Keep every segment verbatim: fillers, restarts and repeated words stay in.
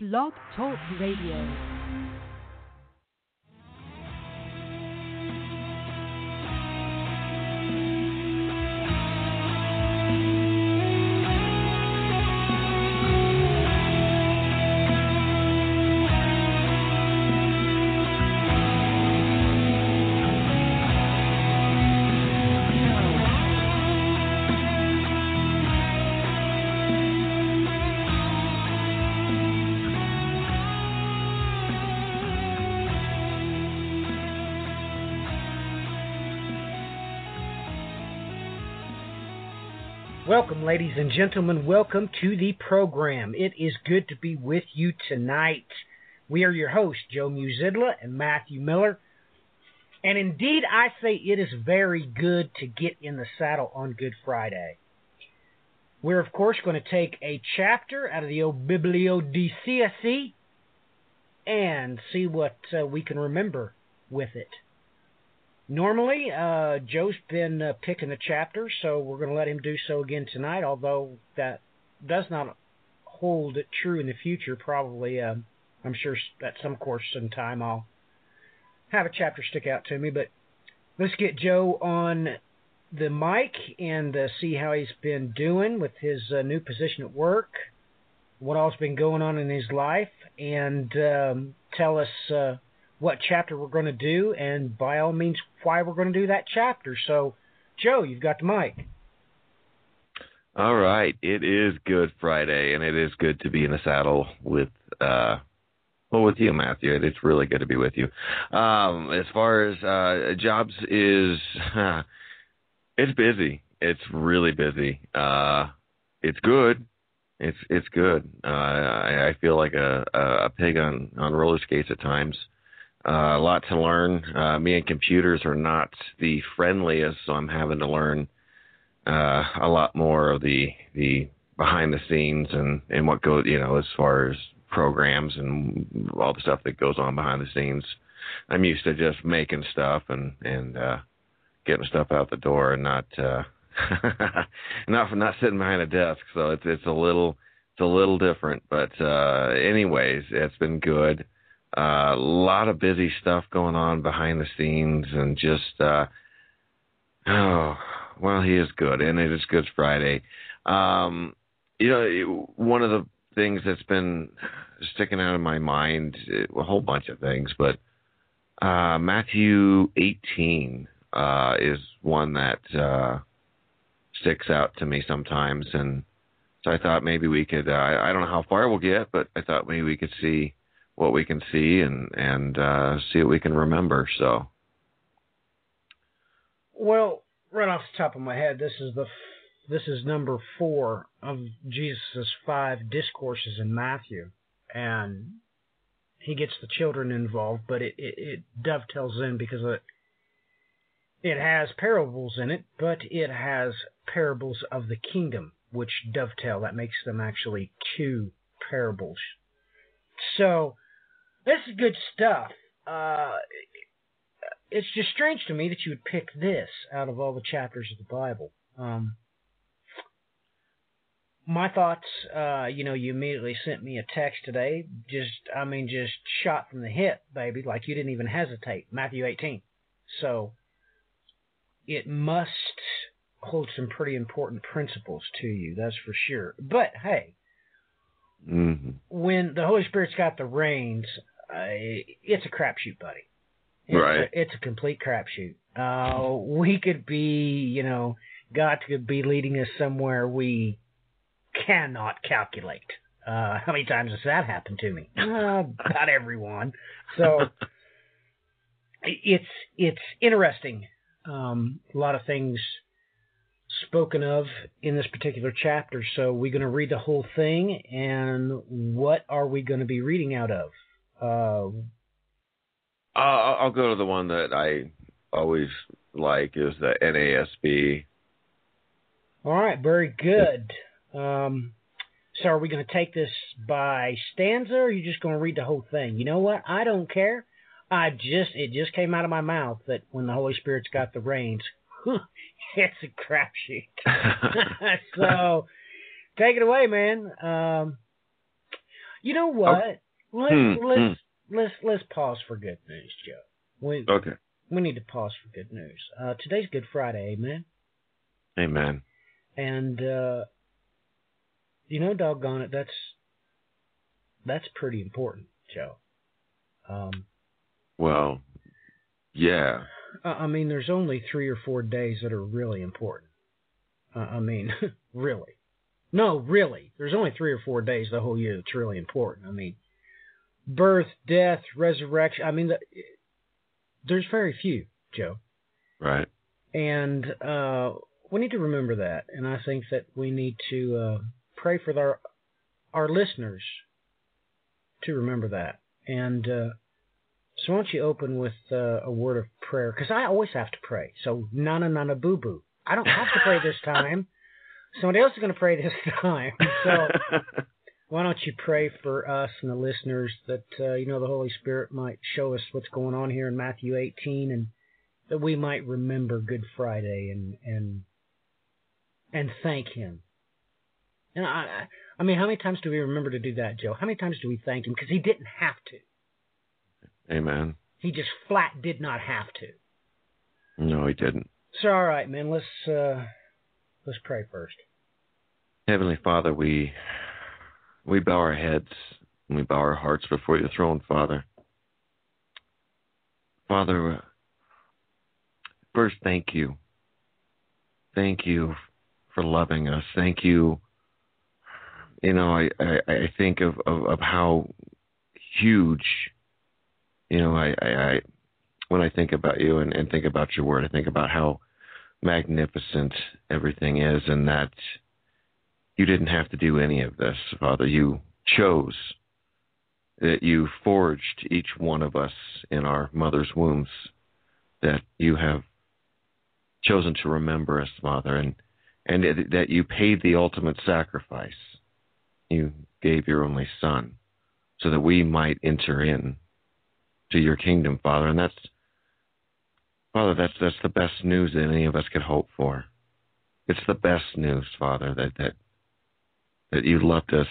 Blog Talk Radio. Welcome, ladies and gentlemen. Welcome to the program. It is good to be with you tonight. We are your hosts, Joe Muzydla and Matthew Miller. And indeed, I say it is very good to get in the saddle on Good Friday. We're, of course, going to take a chapter out of the old Bibliodicea and see what uh, we can remember with it. Normally, uh, Joe's been uh, picking the chapter, so we're going to let him do so again tonight, although that does not hold true in the future, probably. Um, I'm sure at some course in time I'll have a chapter stick out to me, but let's get Joe on the mic and uh, see how he's been doing with his uh, new position at work, what all's been going on in his life, and um, tell us Uh, what chapter we're going to do, and by all means, why we're going to do that chapter. So, Joe, you've got the mic. All right. It is Good Friday, and it is good to be in the saddle with, uh, well, with you, Matthew. It's really good to be with you. Um, as far as uh, jobs is, uh, it's busy. It's really busy. Uh, it's good. It's it's good. Uh, I, I feel like a, a pig on, on roller skates at times. Uh, a lot to learn. Uh, me and computers are not the friendliest, so I'm having to learn uh, a lot more of the the behind the scenes and, and what goes, you know, as far as programs and all the stuff that goes on behind the scenes. I'm used to just making stuff and and uh, getting stuff out the door and not uh, not not sitting behind a desk. So it's it's a little it's a little different. But uh, anyways, it's been good. A uh, lot of busy stuff going on behind the scenes, and just, uh, oh, well, he is good, and it is Good Friday. Um, you know, it, one of the things that's been sticking out of my mind, it, a whole bunch of things, but uh, Matthew eighteen uh, is one that uh, sticks out to me sometimes, and so I thought maybe we could, uh, I, I don't know how far we'll get, but I thought maybe we could see what we can see and, and uh, see what we can remember. So, well, right off the top of my head, this is the this is number four of Jesus' five discourses in Matthew, and he gets the children involved, but it, it, it dovetails in because it it has parables in it, but it has parables of the kingdom, which dovetail. That makes them actually two parables. So, this is good stuff. Uh, it's just strange to me that you would pick this out of all the chapters of the Bible. Um, my thoughts, uh, you know, you immediately sent me a text today. Just, I mean, just shot from the hip, baby. Like, you didn't even hesitate. Matthew eighteen. So, it must hold some pretty important principles to you, that's for sure. But, hey. Mm-hmm. When the Holy Spirit's got the reins, uh, it's a crapshoot, buddy. It's right. A, it's a complete crapshoot. Uh, we could be, you know, God could be leading us somewhere we cannot calculate. Uh, how many times has that happened to me? Uh, about everyone. So it's it's interesting. Um, a lot of things spoken of in this particular chapter, so we're going to read the whole thing, and what are we going to be reading out of? Uh, I'll, I'll go to the one that I always like, is the N A S B. All right, very good. Um, so are we going to take this by stanza, or are you just going to read the whole thing? You know what? I don't care. I just It just came out of my mouth that when the Holy Spirit's got the reins, huh, it's a crapshoot. So, take it away, man. Um, You know what? Oh. Let's hmm. let's hmm. let's let's pause for good news, Joe. We, okay. We need to pause for good news. Uh, today's Good Friday, amen. Amen. And uh, you know, doggone it, that's that's pretty important, Joe. Um, well, yeah. I mean, there's only three or four days that are really important. Uh, I mean, really. No, really. There's only three or four days the whole year that's really important. I mean, birth, death, resurrection. I mean, the, there's very few, Joe. Right. And uh, we need to remember that. And I think that we need to uh, pray for our, our listeners to remember that. And uh, so why don't you open with uh, a word of prayer? Because I always have to pray. So, nana, nana, boo-boo. I don't have to pray this time. Somebody else is going to pray this time. So why don't you pray for us and the listeners that, uh, you know, the Holy Spirit might show us what's going on here in Matthew eighteen, and that we might remember Good Friday and and, and thank him. And I, I mean, how many times do we remember to do that, Joe? How many times do we thank him? Because he didn't have to. Amen. He just flat did not have to. No, he didn't. So, all right, man, let's... Uh, Let's pray first. Heavenly Father, we we bow our heads and we bow our hearts before your throne, Father. Father, first, thank you. Thank you for loving us. Thank you. You know, I, I, I think of, of, of how huge, you know, I, I, I when I think about you and, and think about your word, I think about how magnificent everything is, and that you didn't have to do any of this, Father. You chose, that you forged each one of us in our mother's wombs, that you have chosen to remember us, Father, and, and that you paid the ultimate sacrifice. You gave your only Son so that we might enter in to your kingdom, Father, and that's Father, that's that's the best news that any of us could hope for. It's the best news, Father, that that, that you loved us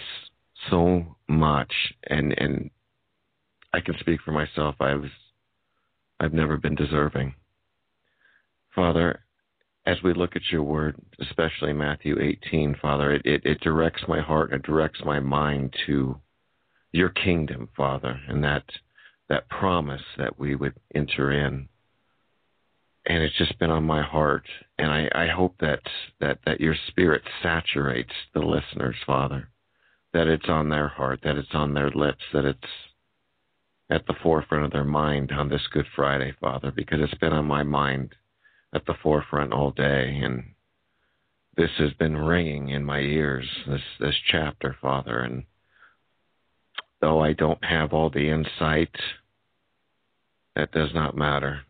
so much, and and I can speak for myself. I was I've never been deserving. Father, as we look at your word, especially Matthew eighteen, Father, it, it, it directs my heart and it directs my mind to your kingdom, Father, and that that promise that we would enter in. And it's just been on my heart, and I, I hope that, that that your Spirit saturates the listeners, Father, that it's on their heart, that it's on their lips, that it's at the forefront of their mind on this Good Friday, Father, because it's been on my mind at the forefront all day, and this has been ringing in my ears, this, this chapter, Father, and though I don't have all the insight, that does not matter.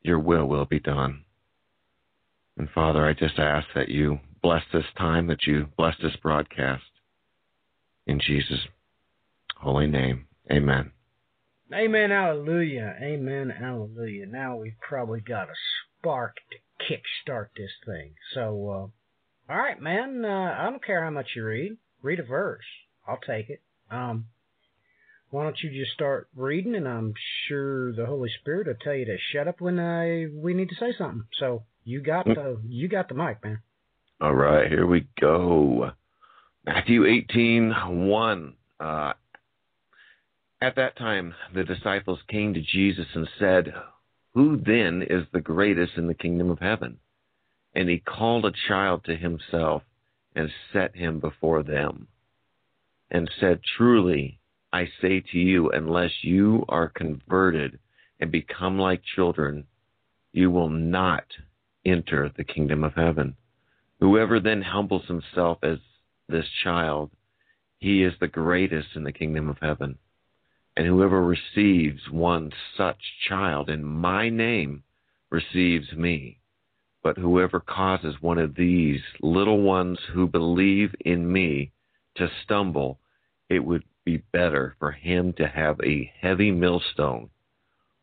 Your will will be done. And Father, I just ask that you bless this time, that you bless this broadcast. In Jesus' holy name, amen. Amen, hallelujah. Amen, hallelujah. Now we've probably got a spark to kickstart this thing. So, uh, all right, man, uh, I don't care how much you read. Read a verse. I'll take it. Um, Why don't you just start reading, and I'm sure the Holy Spirit will tell you to shut up when I, we need to say something. So you got the you got the mic, man. All right, here we go. Matthew eighteen one. Uh, At that time, the disciples came to Jesus and said, "Who then is the greatest in the kingdom of heaven?" And he called a child to himself and set him before them and said, "Truly, I say to you, unless you are converted and become like children, you will not enter the kingdom of heaven. Whoever then humbles himself as this child, he is the greatest in the kingdom of heaven. And whoever receives one such child in my name receives me. But whoever causes one of these little ones who believe in me to stumble, it would be better for him to have a heavy millstone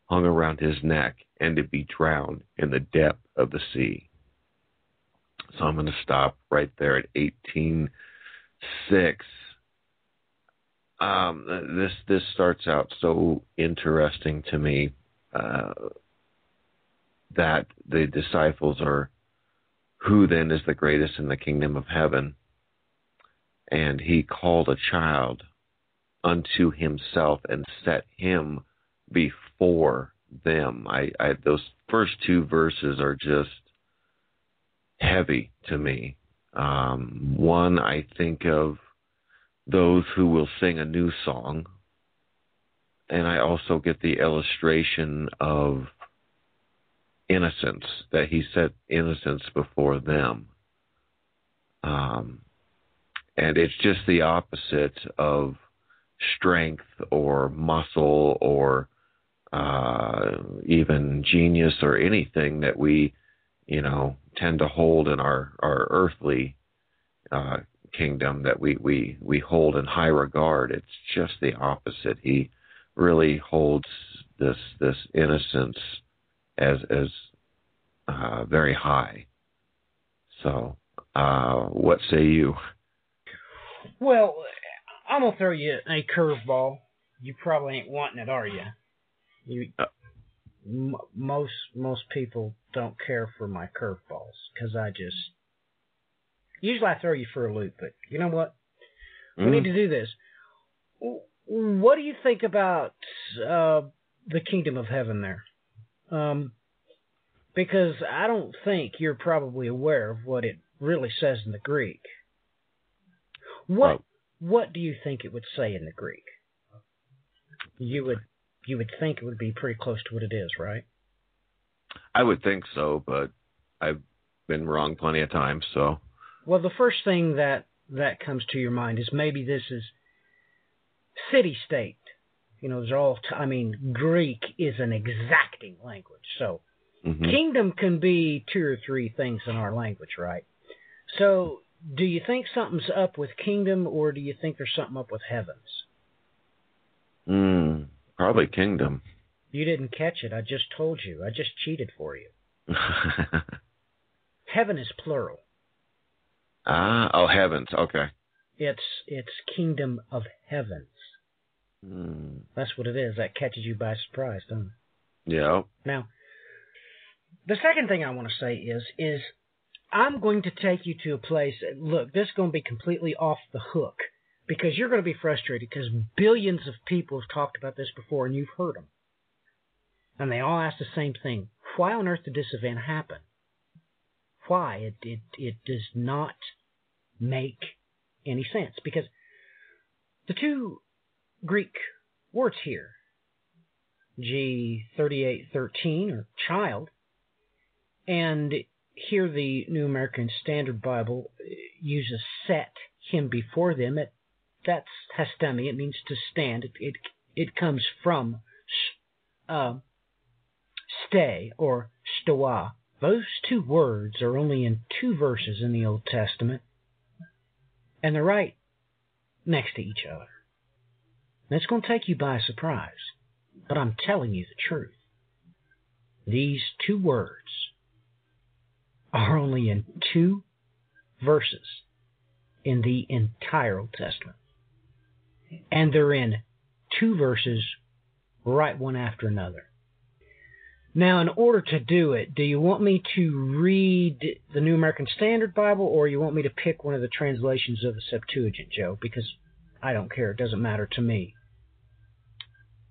hung around his neck and to be drowned in the depth of the sea." So I'm going to stop right there at eighteen six. Um, this this starts out so interesting to me uh, that the disciples are, who then is the greatest in the kingdom of heaven? And he called a child unto himself and set him before them. I, I those first two verses are just heavy to me. Um, one, I think of those who will sing a new song. And I also get the illustration of innocence, that he set innocence before them. Um, and it's just the opposite of strength or muscle or uh, even genius or anything that we, you know, tend to hold in our, our earthly uh kingdom that we, we, we hold in high regard. It's just the opposite. He really holds this this innocence as as uh, very high. So, uh, what say you? Well, I'm gonna throw you a curveball. You probably ain't wanting it, are you? You uh, m- most most people don't care for my curveballs because I just. Usually I throw you for a loop, but you know what? We mm. need to do this. What do you think about uh, the kingdom of heaven there? Um, because I don't think you're probably aware of what it really says in the Greek. What oh. What do you think it would say in the Greek? You would you would think it would be pretty close to what it is, right? I would think so, but I've been wrong plenty of times, so. Well, the first thing that, that comes to your mind is maybe this is city-state. You know, there's all t- I mean, Greek is an exacting language. So mm-hmm. Kingdom can be two or three things in our language, right? So do you think something's up with kingdom, or do you think there's something up with heavens? Mm, probably kingdom. You didn't catch it. I just told you. I just cheated for you. Heaven is plural. Ah, oh, heavens, okay. It's it's kingdom of heavens. Mm. That's what it is. That catches you by surprise, doesn't it? Yeah. Now, the second thing I want to say is, is I'm going to take you to a place, look, this is going to be completely off the hook, because you're going to be frustrated, because billions of people have talked about this before, and you've heard them. And they all ask the same thing. Why on earth did this event happen? Why? It, it it does not make any sense, because the two Greek words here, G thirty-eight thirteen, or child, and here the New American Standard Bible uses set him before them. It, that's hastami. It means to stand. It it, it comes from uh, stay or stoa. Those two words are only in two verses in the Old Testament, and they're right next to each other. And it's going to take you by surprise, but I'm telling you the truth. These two words are only in two verses in the entire Old Testament, and they're in two verses right one after another. Now, in order to do it, do you want me to read the New American Standard Bible, or you want me to pick one of the translations of the Septuagint, Joe? Because I don't care. It doesn't matter to me.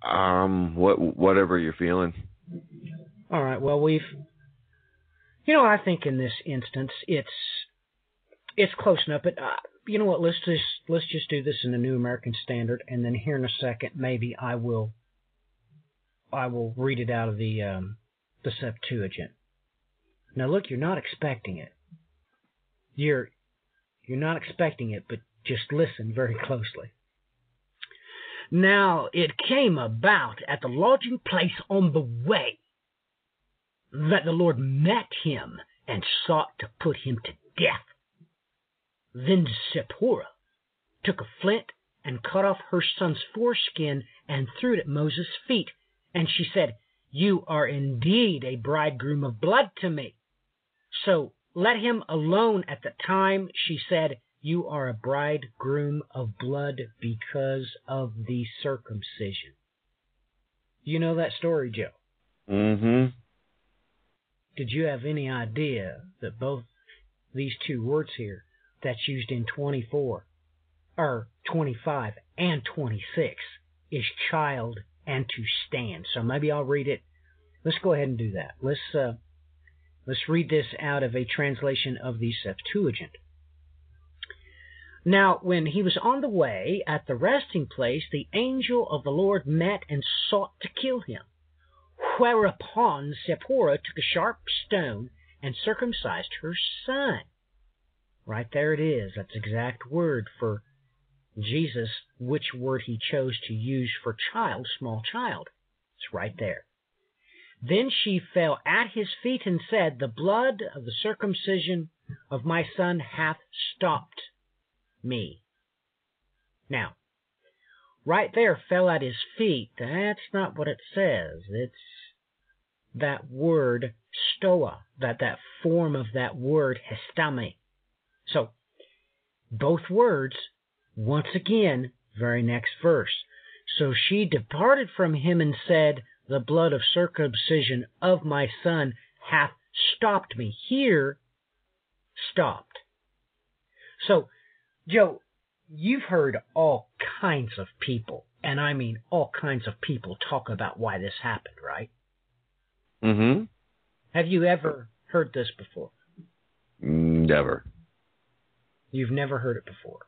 Um, what, whatever you're feeling. All right. Well, we've... You know, I think in this instance, it's it's close enough. But uh, you know what? Let's just, let's just do this in the New American Standard, and then here in a second, maybe I will... I will read it out of the um, the Septuagint. Now, look, you're not expecting it. You're you're not expecting it, but just listen very closely. Now, it came about at the lodging place on the way that the Lord met him and sought to put him to death. Then Zipporah took a flint and cut off her son's foreskin and threw it at Moses' feet. And she said, "You are indeed a bridegroom of blood to me. So let him alone at the time," she said, you are a bridegroom of blood because of the circumcision. You know that story, Joe? Mm-hmm. Did you have any idea that both these two words here, that's used in twenty-four, or twenty-five and twenty-six, is child and to stand? So maybe I'll read it. Let's go ahead and do that. Let's uh, let's read this out of a translation of the Septuagint. Now, when he was on the way at the resting place, the angel of the Lord met and sought to kill him. Whereupon Zipporah took a sharp stone and circumcised her son. Right there it is. That's the exact word for Jesus, which word he chose to use for child, small child. It's right there. Then she fell at his feet and said, the blood of the circumcision of my son hath stopped me. Now, right there, fell at his feet. That's not what it says. It's that word stoa, that, that form of that word hastami. So, both words, once again, very next verse. So she departed from him and said, the blood of circumcision of my son hath stopped me. Here, stopped. So, Joe, you've heard all kinds of people, and I mean all kinds of people, talk about why this happened, right? Mm-hmm. Have you ever heard this before? Never. You've never heard it before?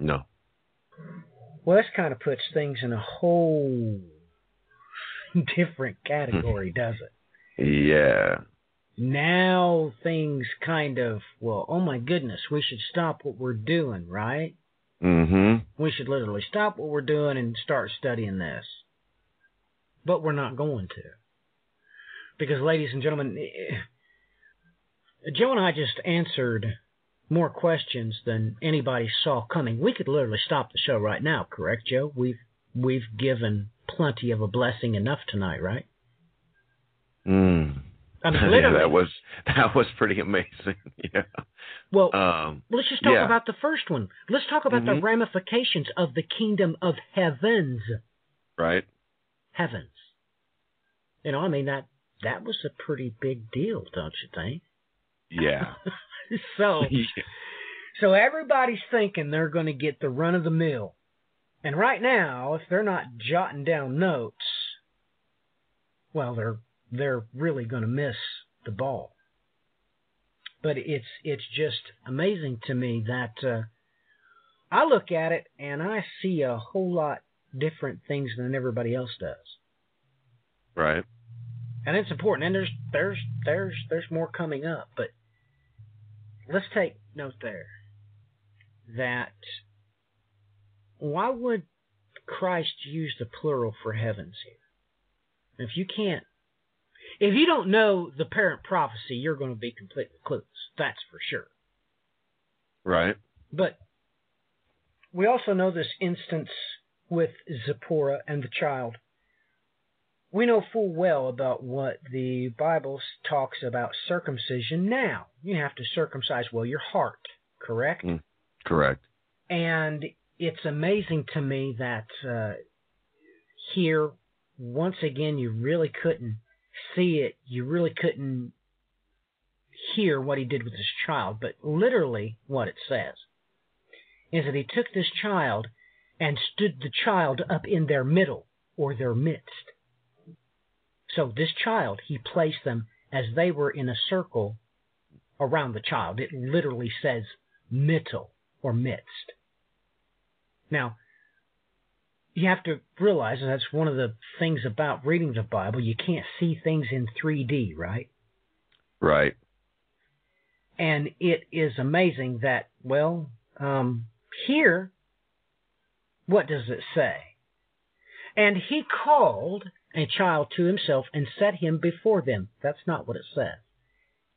No. Well, this kind of puts things in a whole different category, does it? Yeah. Now things kind of, well, oh my goodness, we should stop what we're doing, right? Mm-hmm. We should literally stop what we're doing and start studying this. But we're not going to. Because, ladies and gentlemen, Joe and I just answered more questions than anybody saw coming. We could literally stop the show right now, correct, Joe? We've, we've given plenty of a blessing enough tonight, right? Mm. I mean, literally. Yeah, that was, that was pretty amazing. Yeah. Well, um, let's just talk yeah. about the first one. Let's talk about mm-hmm. the ramifications of the kingdom of heavens. Right. Heavens. You know, I mean, that, that was a pretty big deal, don't you think? Yeah. so, yeah. so everybody's thinking they're going to get the run of the mill. And right now, if they're not jotting down notes, well, they're they're really going to miss the ball. But it's it's just amazing to me that uh, I look at it and I see a whole lot different things than everybody else does. Right. And it's important. And there's there's there's there's more coming up. But let's take note there that why would Christ use the plural for heavens here? If you can't, if you don't know the parent prophecy, you're going to be completely clueless. That's for sure. Right. But we also know this instance with Zipporah and the child. We know full well about what the Bible talks about circumcision now. You have to circumcise, well, your heart, correct? Mm, correct. And it's amazing to me that uh, here, once again, you really couldn't see it. You really couldn't hear what he did with this child. But literally what it says is that he took this child and stood the child up in their middle or their midst. So this child, he placed them as they were in a circle around the child. It literally says middle or midst. Now, you have to realize that's one of the things about reading the Bible. You can't see things in three D, right? Right. And it is amazing that, well, um, here, what does it say? And he called a child to himself and set him before them. That's not what it says.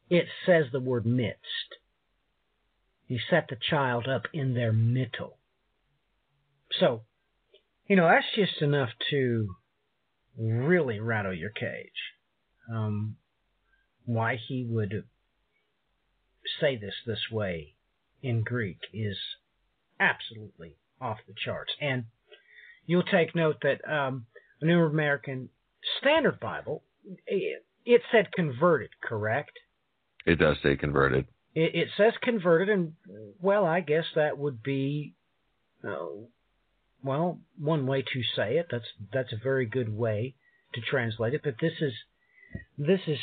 It says the word midst. He set the child up in their middle. So, you know, that's just enough to really rattle your cage. Um, why he would say this this way in Greek is absolutely off the charts. And you'll take note that um, the New American Standard Bible, it, it said converted, correct? It does say converted. It, it says converted, and, well, I guess that would be, uh, well, one way to say it. That's that's a very good way to translate it. But this is this is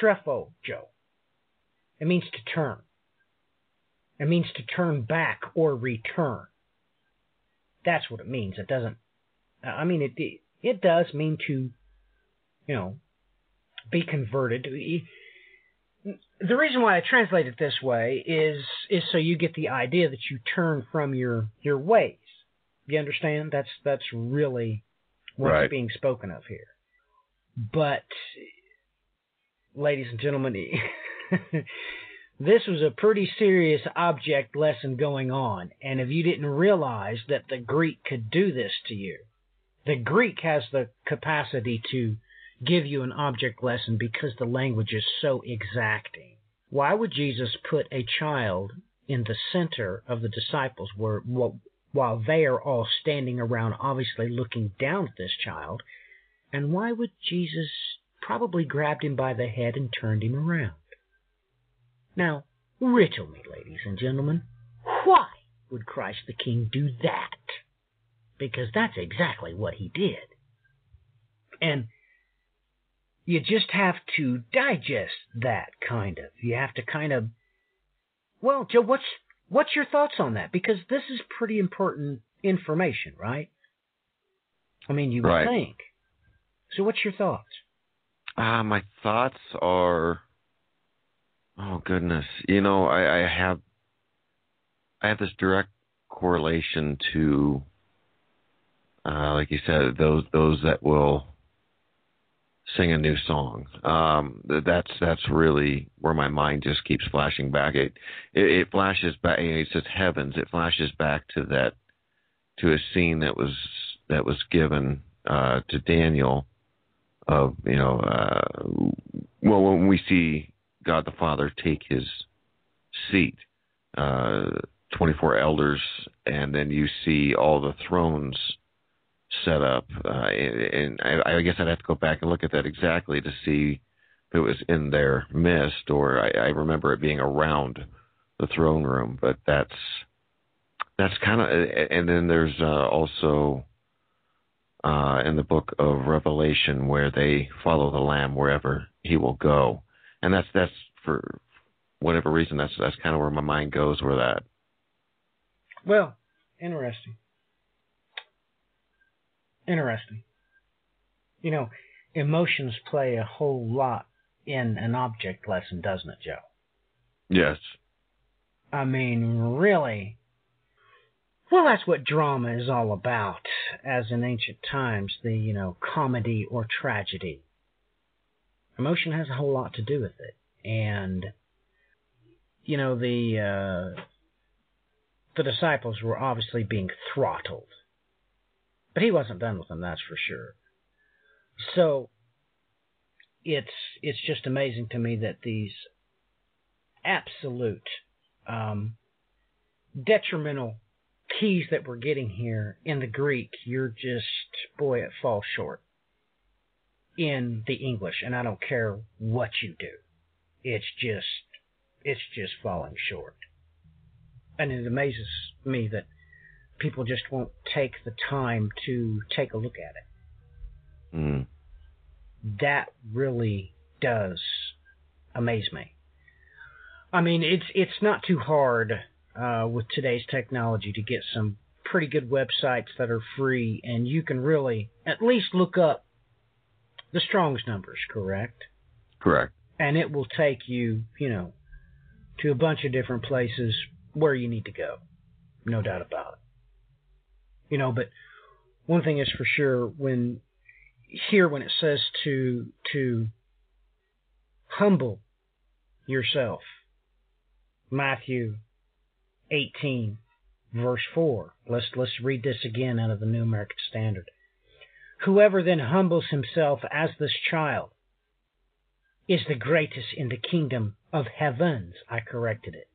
strepho, Joe. It means to turn. It means to turn back or return. That's what it means. It doesn't. I mean, it it does mean to, you know, be converted. The reason why I translate it this way is is so you get the idea that you turn from your, your ways. You understand? That's that's really what's right. being spoken of here. But, ladies and gentlemen, this was a pretty serious object lesson going on. And if you didn't realize that the Greek could do this to you, the Greek has the capacity to give you an object lesson because the language is so exacting. Why would Jesus put a child in the center of the disciples where, while they are all standing around obviously looking down at this child? And why would Jesus probably grabbed him by the head and turned him around? Now, riddle me, ladies and gentlemen, why would Christ the King do that? Because that's exactly what he did. And you just have to digest that, kind of. You have to kind of... Well, Joe, what's what's your thoughts on that? Because this is pretty important information, right? I mean, you right. would think. So what's your thoughts? Uh, my thoughts are... Oh, goodness. You know, I, I have... I have this direct correlation to... Uh, like you said, those those that will... sing a new song. Um, that's that's really where my mind just keeps flashing back. It it, it flashes back. It says heavens. It flashes back to that to a scene that was that was given uh, to Daniel. Of you know, uh, well, when we see God the Father take his seat, uh, twenty-four elders, and then you see all the thrones set up, uh, and I, I guess I'd have to go back and look at that exactly to see if it was in their midst, or I, I remember it being around the throne room. But that's that's kind of, and then there's uh, also uh, in the book of Revelation where they follow the Lamb wherever he will go, and that's that's for whatever reason that's that's kind of where my mind goes with that. Well, interesting. Interesting. You know, emotions play a whole lot in an object lesson, doesn't it, Joe? Yes. I mean, really. Well, that's what drama is all about, as in ancient times, the, you know, comedy or tragedy. Emotion has a whole lot to do with it. And, you know, the, uh, the disciples were obviously being throttled. But he wasn't done with them, that's for sure. So it's it's just amazing to me that these absolute um, detrimental keys that we're getting here in the Greek, you're just, boy, it falls short in the English. And I don't care what you do. It's just, it's just falling short. And it amazes me that people just won't take the time to take a look at it. Mm. That really does amaze me. I mean, it's it's not too hard uh, with today's technology to get some pretty good websites that are free, and you can really at least look up the Strong's numbers, correct? Correct. And it will take you, you know, to a bunch of different places where you need to go. No doubt about it. You know, but one thing is for sure, when here when it says to to humble yourself, Matthew eighteen, verse four. Let's let's read this again out of the New American Standard. Whoever then humbles himself as this child is the greatest in the kingdom of heavens. I corrected it.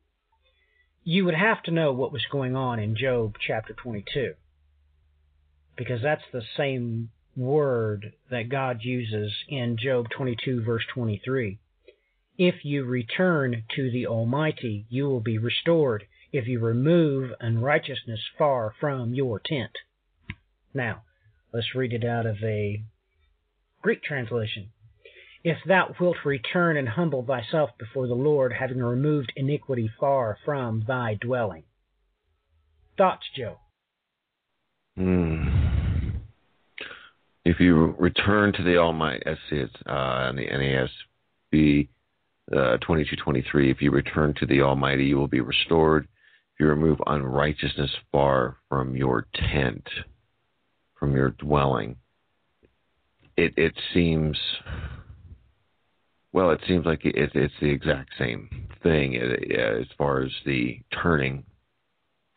you would have to know what was going on in Job chapter twenty-two, because that's the same word that God uses in Job twenty-two, verse twenty-three. If you return to the Almighty, you will be restored if you remove unrighteousness far from your tent. Now, let's read it out of a Greek translation. If thou wilt return and humble thyself before the Lord, having removed iniquity far from thy dwelling. Thoughts, Joe? Mm. If you return to the Almighty, I see it uh, on the N A S B uh, twenty-two twenty-three, if you return to the Almighty, you will be restored. If you remove unrighteousness far from your tent, from your dwelling, it it seems... Well, it seems like it, it's the exact same thing as far as the turning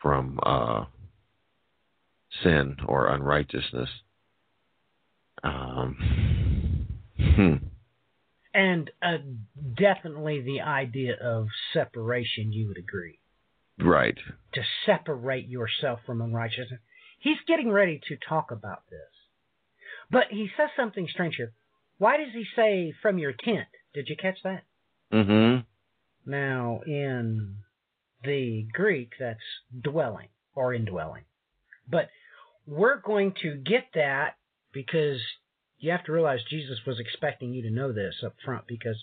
from uh, sin or unrighteousness. Um, hmm. And uh, definitely the idea of separation, you would agree. Right. To separate yourself from unrighteousness. He's getting ready to talk about this. But he says something strange here. Why does he say from your tent? Did you catch that? Mm-hmm. Now, in the Greek, that's dwelling or indwelling. But we're going to get that because you have to realize Jesus was expecting you to know this up front because,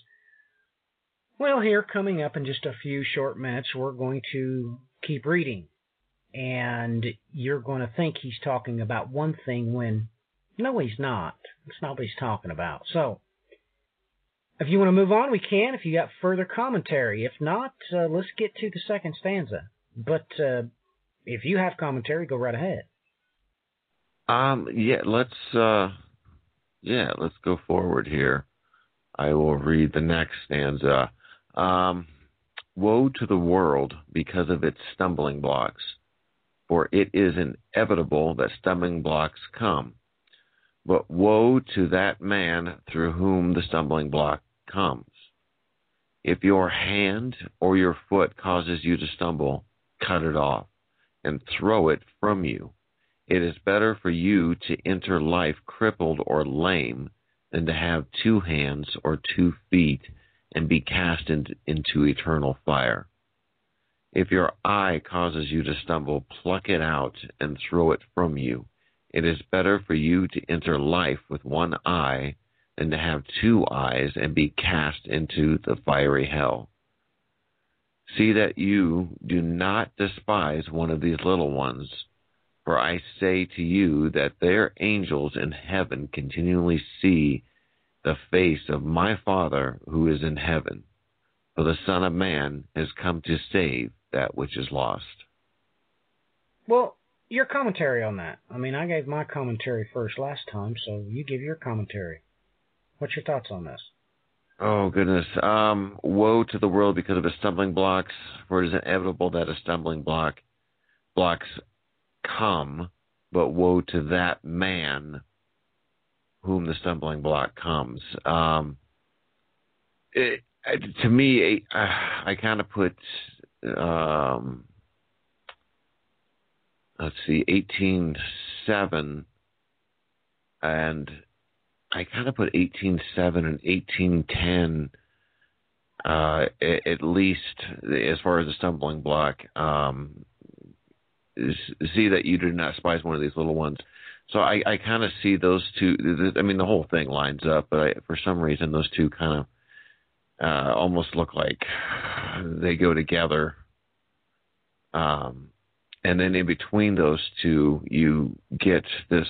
well, here coming up in just a few short minutes, we're going to keep reading. And you're going to think he's talking about one thing when, no, he's not. That's not what he's talking about. So, if you want to move on, we can. If you got further commentary. If not, uh, let's get to the second stanza. But uh, if you have commentary, go right ahead. Um. Yeah. Let's. Uh, yeah. Let's go forward here. I will read the next stanza. Um, Woe to the world because of its stumbling blocks, for it is inevitable that stumbling blocks come. But woe to that man through whom the stumbling block comes. If your hand or your foot causes you to stumble, cut it off and throw it from you. It is better for you to enter life crippled or lame than to have two hands or two feet and be cast in, into eternal fire. If your eye causes you to stumble, pluck it out and throw it from you. It is better for you to enter life with one eye than to have two eyes and be cast into the fiery hell. See that you do not despise one of these little ones, for I say to you that their angels in heaven continually see the face of my Father who is in heaven, for the Son of Man has come to save that which is lost. Well, your commentary on that. I mean, I gave my commentary first last time, so you give your commentary. What's your thoughts on this? Oh, goodness. Um, woe to the world because of its stumbling blocks, for it is inevitable that a stumbling block blocks come, but woe to that man whom the stumbling block comes. Um, it, to me, I, I kind of put... Um, Let's see, eighteen seven, and I kind of put eighteen seven and eighteen ten, uh, at least as far as the stumbling block, um, is, see that you do not despise one of these little ones. So I, I kind of see those two, I mean, the whole thing lines up, but I, for some reason those two kind of uh, almost look like they go together. Um And then in between those two, you get this,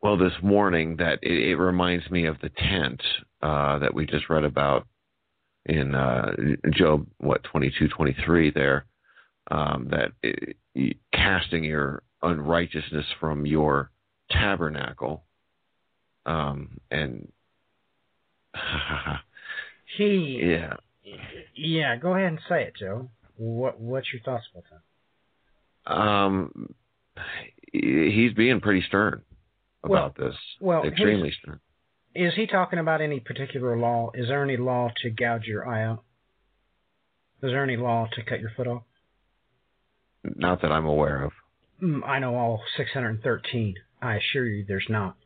well, this warning that it, it reminds me of the tent uh, that we just read about in uh, Job, what, twenty-two twenty-three there, um, that it, you, casting your unrighteousness from your tabernacle. Um, and he, yeah. Yeah, go ahead and say it, Joe. What What's your thoughts about that? Um, he's being pretty stern about well, this. Well, extremely his, stern. Is he talking about any particular law? Is there any law to gouge your eye out? Is there any law to cut your foot off? Not that I'm aware of. I know all six hundred thirteen. I assure you there's not.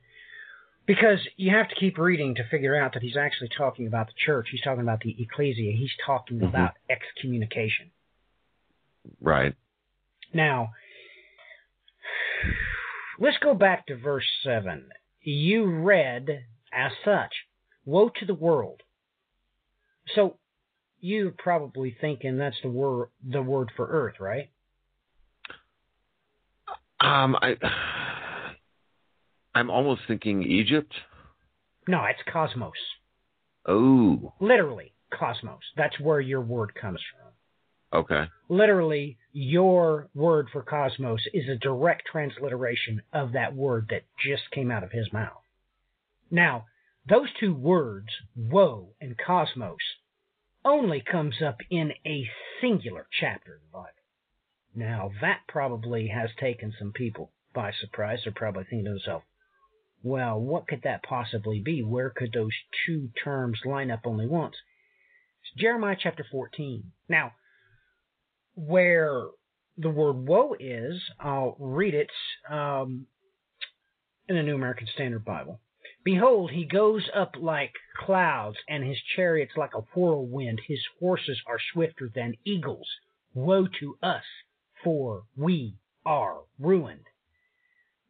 Because you have to keep reading to figure out that he's actually talking about the church. He's talking about the ecclesia. He's talking mm-hmm. about excommunication. Right. Now, let's go back to verse seven. You read as such, woe to the world. So you're probably thinking that's the word, the word for earth, right? Um, I, I'm almost thinking Egypt. No, it's cosmos. Oh. Literally, cosmos. That's where your word comes from. Okay. Literally, your word for cosmos is a direct transliteration of that word that just came out of his mouth. Now, those two words, woe and cosmos, only comes up in a singular chapter of the Bible. Now, that probably has taken some people by surprise. They're probably thinking to themselves, well, what could that possibly be? Where could those two terms line up only once? It's Jeremiah chapter fourteen. Now, where the word woe is, I'll read it um, in the New American Standard Bible. Behold, he goes up like clouds, and his chariots like a whirlwind. His horses are swifter than eagles. Woe to us, for we are ruined.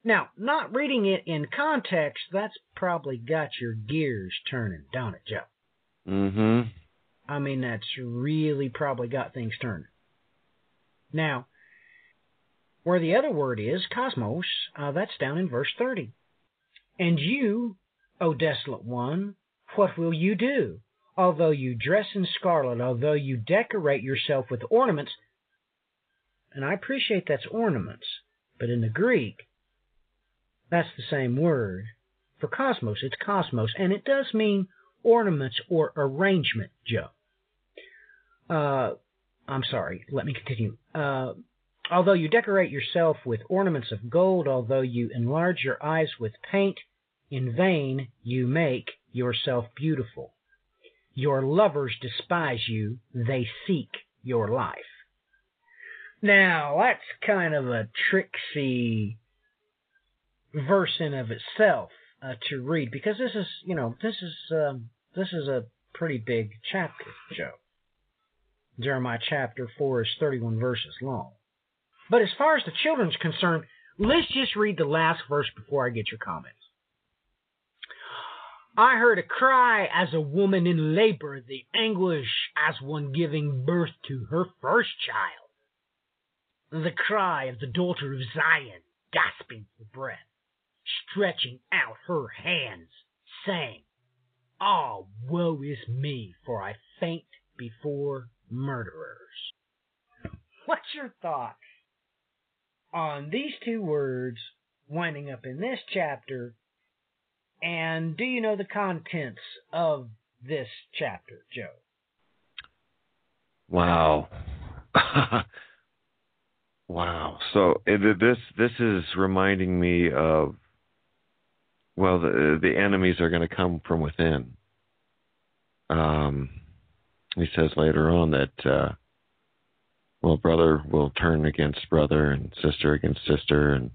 Now, not reading it in context, that's probably got your gears turning, don't it, Joe? Mm-hmm. I mean, that's really probably got things turning. Now, where the other word is, cosmos, uh, that's down in verse thirty. And you, O desolate one, what will you do? Although you dress in scarlet, although you decorate yourself with ornaments, and I appreciate that's ornaments, but in the Greek, that's the same word for cosmos. It's cosmos, and it does mean ornaments or arrangement, Joe. Uh, I'm sorry, let me continue. Uh, although you decorate yourself with ornaments of gold, although you enlarge your eyes with paint, in vain you make yourself beautiful. Your lovers despise you, they seek your life. Now, that's kind of a tricksy verse in of itself uh, to read, because this is, you know, this is um, this is a pretty big chapter, Joe. Jeremiah chapter four is thirty-one verses long. But as far as the children's concerned, let's just read the last verse before I get your comments. I heard a cry as a woman in labor, the anguish as one giving birth to her first child. The cry of the daughter of Zion, gasping for breath, stretching out her hands, saying, Ah, woe is me, for I faint before murderers. What's your thoughts on these two words winding up in this chapter? And do you know the contents of this chapter, Joe? Wow. Wow. So this this is reminding me of, well, the, the enemies are going to come from within. Um, he says later on that, uh, well, brother will turn against brother and sister against sister and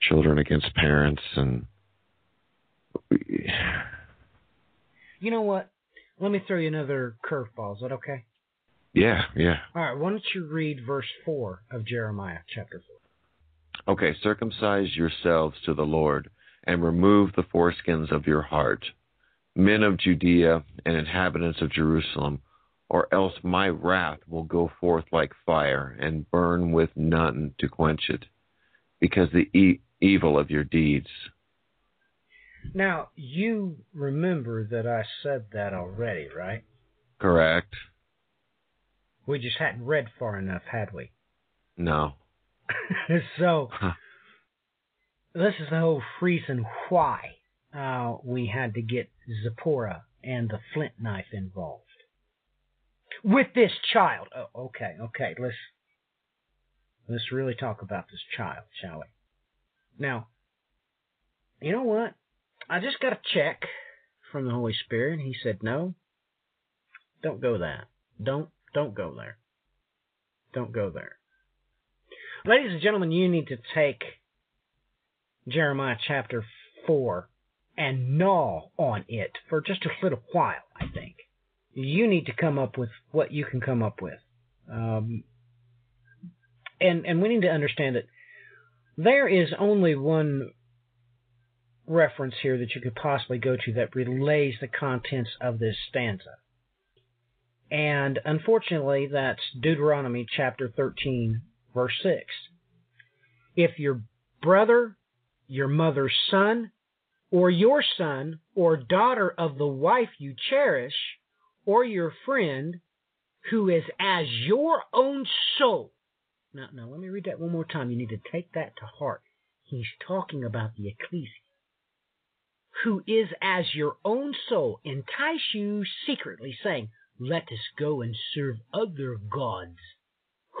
children against parents and... You know what? Let me throw you another curveball. Is that okay? Yeah, yeah. All right, why don't you read verse four of Jeremiah chapter four. Okay, circumcise yourselves to the Lord and remove the foreskins of your heart, men of Judea and inhabitants of Jerusalem, or else my wrath will go forth like fire and burn with none to quench it, because the e- evil of your deeds. Now, you remember that I said that already, right? Correct. We just hadn't read far enough, had we? No. So, huh. This is the whole reason why uh, we had to get Zipporah and the flint knife involved. With this child. Oh, okay, okay. Let's, let's really talk about this child, shall we? Now, you know what? I just got a check from the Holy Spirit, and he said, no, don't go that. Don't, don't go there. Don't go there. Ladies and gentlemen, you need to take Jeremiah chapter four and gnaw on it for just a little while, I think. You need to come up with what you can come up with. Um, and, and we need to understand that there is only one reference here that you could possibly go to that relays the contents of this stanza. And unfortunately, that's Deuteronomy chapter thirteen, verse six. If your brother, your mother's son, or your son or daughter of the wife you cherish, or your friend who is as your own soul. Now, now, let me read that one more time. You need to take that to heart. He's talking about the ecclesia. Who is as your own soul, entice you secretly, saying, let us go and serve other gods,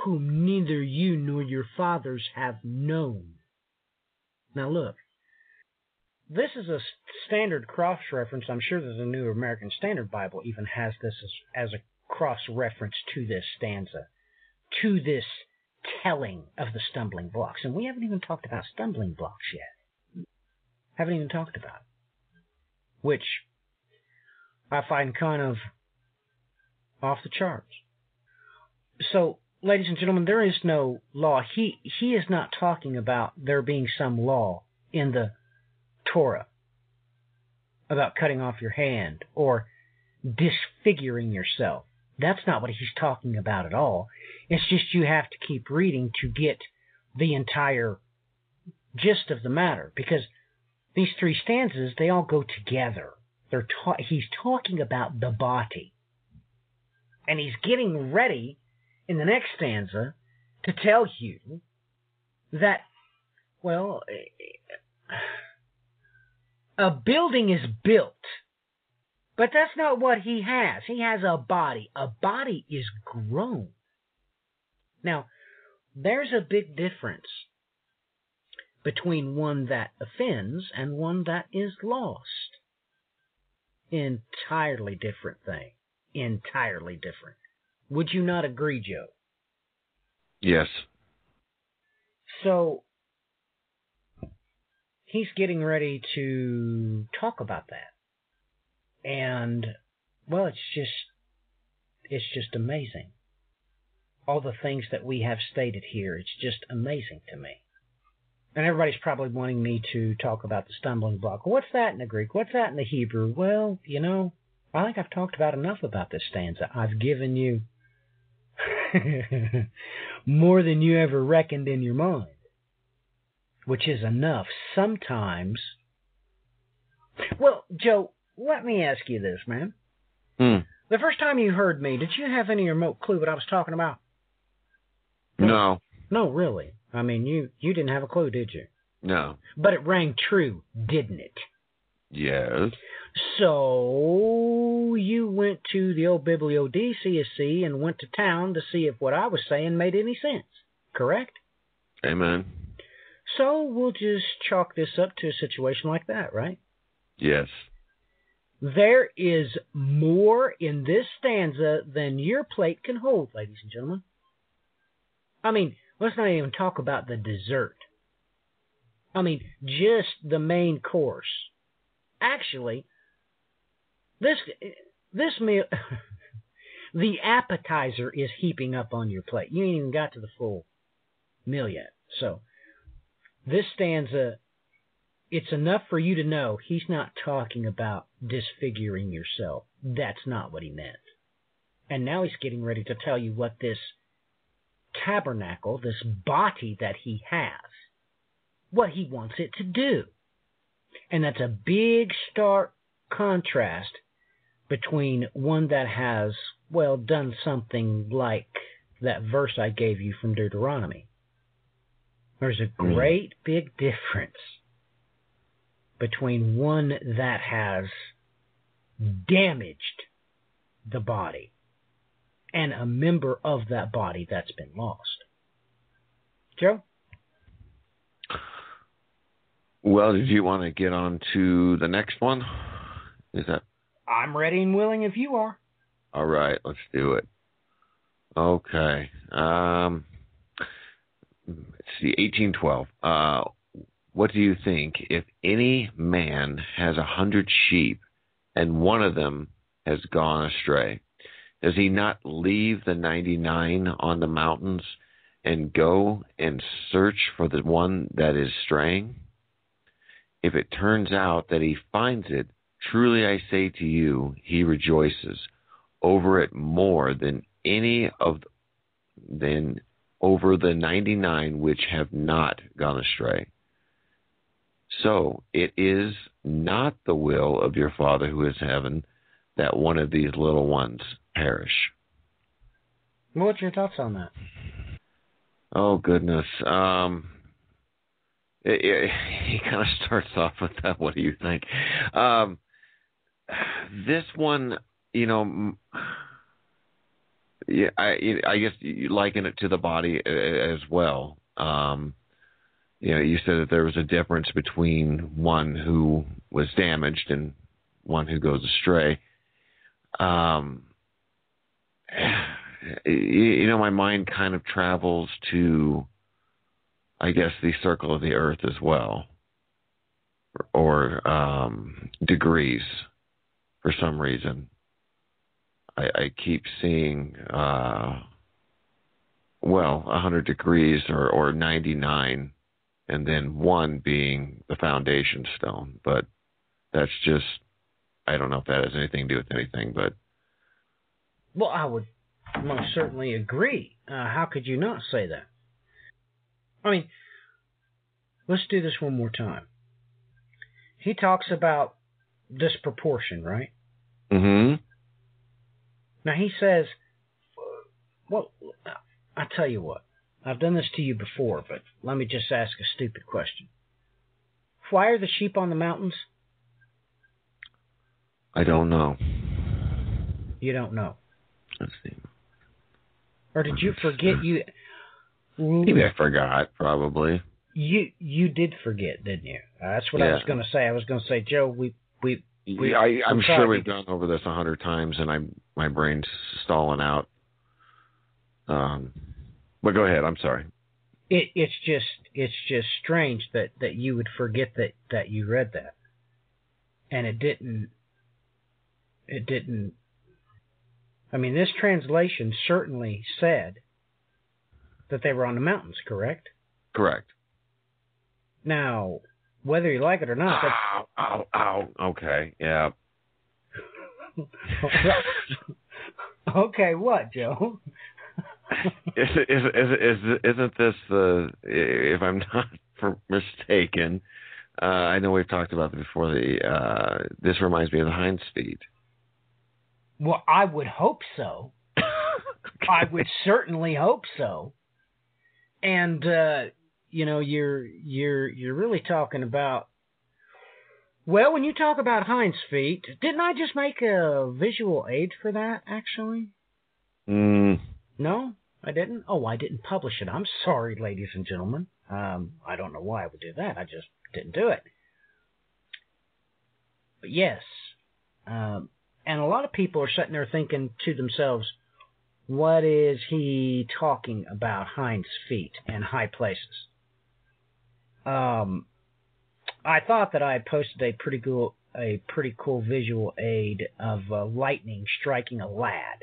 whom neither you nor your fathers have known. Now look, this is a standard cross-reference. I'm sure that the New American Standard Bible even has this as, as a cross-reference to this stanza, to this telling of the stumbling blocks. And we haven't even talked about stumbling blocks yet. Haven't even talked about it. Which I find kind of off the charts. So, ladies and gentlemen, there is no law. He, he is not talking about there being some law in the Torah about cutting off your hand or disfiguring yourself. That's not what he's talking about at all. It's just you have to keep reading to get the entire gist of the matter, because these three stanzas, they all go together. They're ta- he's talking about the body. And he's getting ready in the next stanza to tell you that, well, a building is built, but that's not what he has. He has a body. A body is grown. Now, there's a big difference between one that offends and one that is lost. Entirely different thing. Entirely different. Would you not agree, Joe? Yes. So, he's getting ready to talk about that. And, well, it's just, it's just amazing. All the things that we have stated here, it's just amazing to me. And everybody's probably wanting me to talk about the stumbling block. What's that in the Greek? What's that in the Hebrew? Well, you know, I think I've talked about enough about this stanza. I've given you more than you ever reckoned in your mind, which is enough. Sometimes, well, Joe, let me ask you this, man. Mm. The first time you heard me, did you have any remote clue what I was talking about? No. No, really. I mean, you, you didn't have a clue, did you? No. But it rang true, didn't it? Yes. So you went to the old Biblio D C S C and went to town to see if what I was saying made any sense, correct? Amen. So we'll just chalk this up to a situation like that, right? Yes. There is more in this stanza than your plate can hold, ladies and gentlemen. I mean, let's not even talk about the dessert. I mean, just the main course. Actually, this this meal, the appetizer is heaping up on your plate. You ain't even got to the full meal yet. So this stanza, it's enough for you to know he's not talking about disfiguring yourself. That's not what he meant. And now he's getting ready to tell you what this tabernacle, this body that he has, what he wants it to do. And that's a big stark contrast between one that has, well, done something like that verse I gave you from Deuteronomy. There's a great big difference between one that has damaged the body and a member of that body that's been lost. Joe? Well, did you want to get on to the next one? Is that? I'm ready and willing if you are. All right, let's do it. Okay. Um, let's see, eighteen twelve. Uh, what do you think if any man has a hundred sheep and one of them has gone astray? Does he not leave the ninety-nine on the mountains and go and search for the one that is straying? If it turns out that he finds it, truly I say to you, he rejoices over it more than any of than over the ninety-nine which have not gone astray. So it is not the will of your Father who is in heaven that one of these little ones perish. What's your thoughts on that? Oh, goodness. Um, it, it, he kind of starts off with that. What do you think? Um, this one, you know, yeah, I, I guess you liken it to the body as well. Um, you know, you said that there was a difference between one who was damaged and one who goes astray. Um, you know, my mind kind of travels to, I guess, the circle of the earth as well, or, or um, degrees for some reason. I, I keep seeing, uh, well, one hundred degrees or, or ninety-nine, and then one being the foundation stone. But that's just, I don't know if that has anything to do with anything, but. Well, I would most certainly agree. Uh, how could you not say that? I mean, let's do this one more time. He talks about disproportion, right? Mm-hmm. Now, he says, well, I tell you what, I've done this to you before, but let me just ask a stupid question. Why are the sheep on the mountains? I don't know. You don't know. Let's see. Or did you forget you... Maybe I forgot, probably. You you did forget, didn't you? Uh, that's what yeah. I was going to say. I was going to say, Joe, we... we, we yeah, I, I'm sure we've gone over this a hundred times, and I'm my brain's stalling out. Um, but go ahead. I'm sorry. It, it's just it's just strange that, that you would forget that, that you read that. And it didn't... It didn't... I mean, this translation certainly said that they were on the mountains, correct? Correct. Now, whether you like it or not... Ow, ow, ow. Okay, yeah. Okay, what, Joe? is, is, is, is, isn't this the... If I'm not mistaken, uh, I know we've talked about it before, the, uh, this reminds me of the hind's feet. Well, I would hope so. Okay. I would certainly hope so. And uh, you know, you're you're you're really talking about. Well, when you talk about hind's feet, didn't I just make a visual aid for that? Actually, mm. no, I didn't. Oh, I didn't publish it. I'm sorry, ladies and gentlemen. Um, I don't know why I would do that. I just didn't do it. But yes. Um, And a lot of people are sitting there thinking to themselves, what is he talking about hind's feet and high places? Um, I thought that I had posted a pretty cool, a pretty cool visual aid of uh, lightning striking a lad.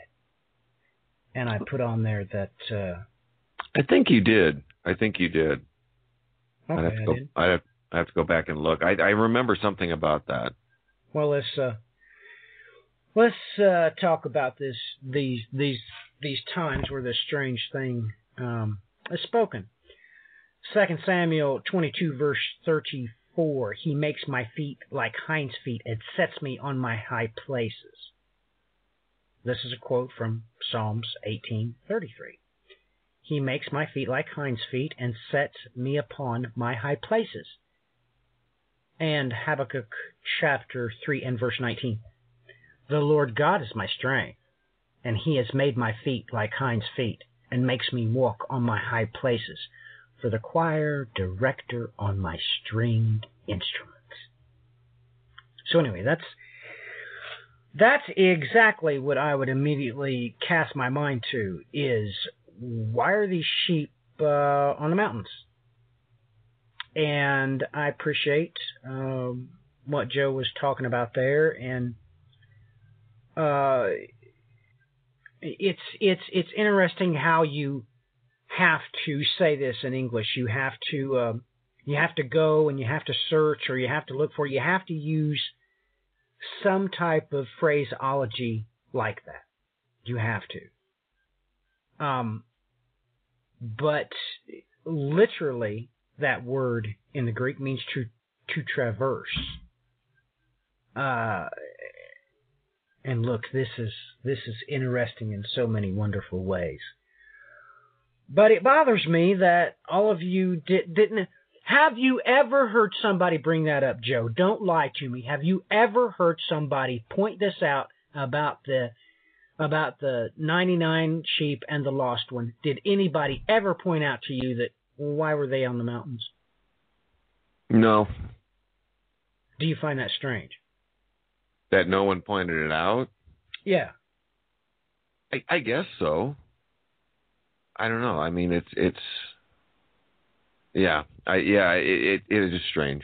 And I put on there that... Uh, I think you did. I think you did. Okay, I'd have to go, I did. I'd have, I'd have to go back and look. I, I remember something about that. Well, it's... Uh, Let's uh, talk about this these these these times where this strange thing um, is spoken. Second Samuel twenty-two, verse thirty-four, he makes my feet like hinds' feet and sets me on my high places. This is a quote from Psalms eighteen thirty-three. He makes my feet like hinds' feet and sets me upon my high places. And Habakkuk chapter three and verse nineteen. The Lord God is my strength, and he has made my feet like hinds' feet, and makes me walk on my high places, for the choir director on my stringed instruments. So anyway, that's That's exactly what I would immediately cast my mind to, is why are these sheep uh, on the mountains? And I appreciate um, what Joe was talking about there, and uh, it's it's it's interesting how you have to say this in English. You have to um, you have to go and you have to search, or you have to look for it. You have to use some type of phraseology like that. You have to. Um, but literally, that word in the Greek means to to traverse. Uh, and look, this is this is interesting in so many wonderful ways. But it bothers me that all of you did, didn't. Have you ever heard somebody bring that up, Joe? Don't lie to me. Have you ever heard somebody point this out about the about the ninety-nine sheep and the lost one? Did anybody ever point out to you that? Why were they on the mountains? No. Do you find that strange? That no one pointed it out? Yeah. I, I guess so. I don't know. I mean, it's it's. Yeah, I yeah, it, it it is strange.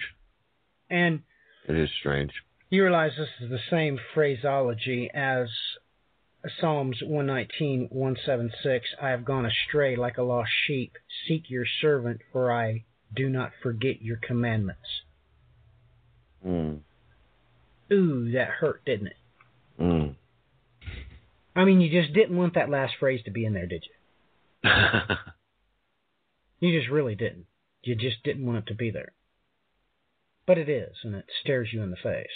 And it is strange. You realize this is the same phraseology as Psalms one nineteen, one seventy-six, I have gone astray like a lost sheep. Seek your servant, for I do not forget your commandments. Mm. Ooh, that hurt, didn't it? Mm. I mean, you just didn't want that last phrase to be in there, did you? You just really didn't. You just didn't want it to be there. But it is, and it stares you in the face.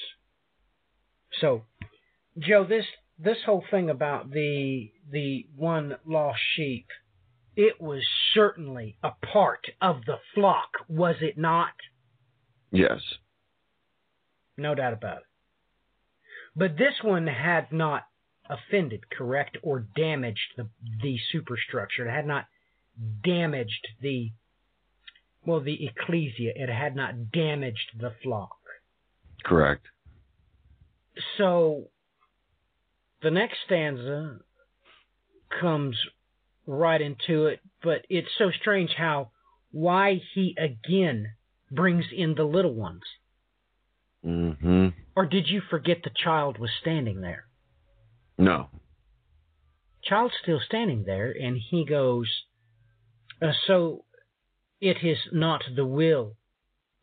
So, Joe, this... This whole thing about the the one lost sheep, it was certainly a part of the flock, was it not? Yes. No doubt about it. But this one had not offended, correct, or damaged the, the superstructure. It had not damaged the, well, the ecclesia. It had not damaged the flock. Correct. So... the next stanza comes right into it, but it's so strange how, why he again brings in the little ones. Mm-hmm. Or did you forget the child was standing there? No. Child's still standing there, and he goes, uh, so it is not the will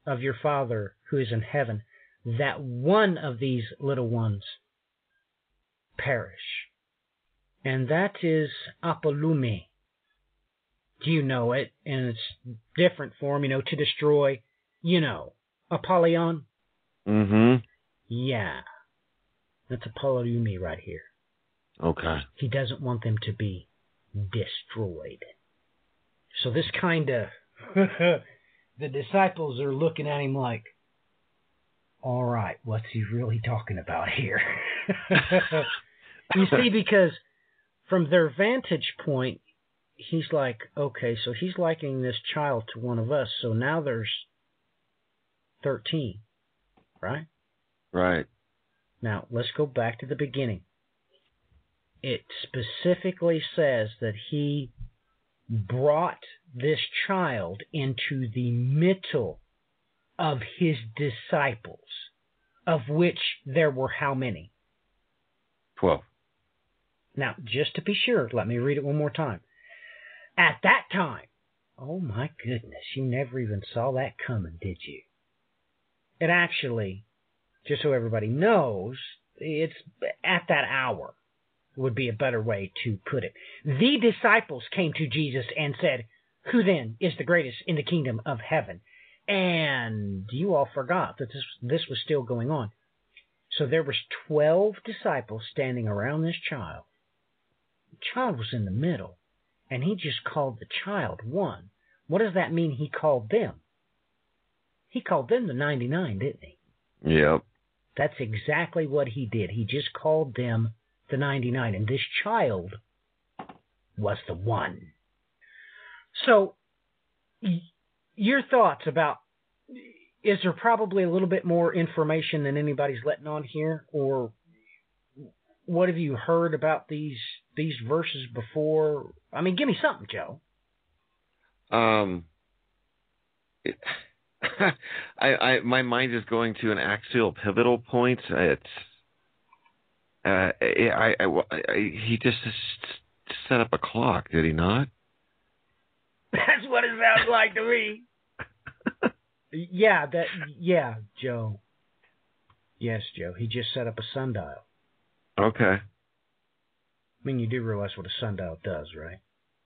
of your Father who is in heaven that one of these little ones perish. And that is Apollumi. Do you know it? And it's different form, you know, to destroy, you know, Apollyon. Mm-hmm. Yeah. That's Apollumi right here. Okay. He doesn't want them to be destroyed. So this kind of, the disciples are looking at him like, all right, what's he really talking about here? You see, because from their vantage point, he's like, okay, so he's likening this child to one of us, so now there's thirteen, right? Right. Now, let's go back to the beginning. It specifically says that he brought this child into the middle of his disciples, of which there were how many? Twelve. Now, just to be sure, let me read it one more time. At that time, oh my goodness, you never even saw that coming, did you? It actually, just so everybody knows, it's at that hour would be a better way to put it. The disciples came to Jesus and said, who then is the greatest in the kingdom of heaven? And you all forgot that this, this was still going on. So there was twelve disciples standing around this child. The child was in the middle, and he just called the child one. What does that mean he called them? He called them the ninety-nine, didn't he? Yep. That's exactly what he did. He just called them the ninety-nine, and this child was the one. So... your thoughts about, is there probably a little bit more information than anybody's letting on here, or what have you heard about these these verses before? I mean, give me something, Joe. Um, it, I, I, my mind is going to an axial pivotal point. It's, uh, it, I, I, I, he just set up a clock, did he not? That's what it sounds like to me. Yeah, that. Yeah, Joe. Yes, Joe. He just set up a sundial. Okay. I mean, you do realize what a sundial does, right?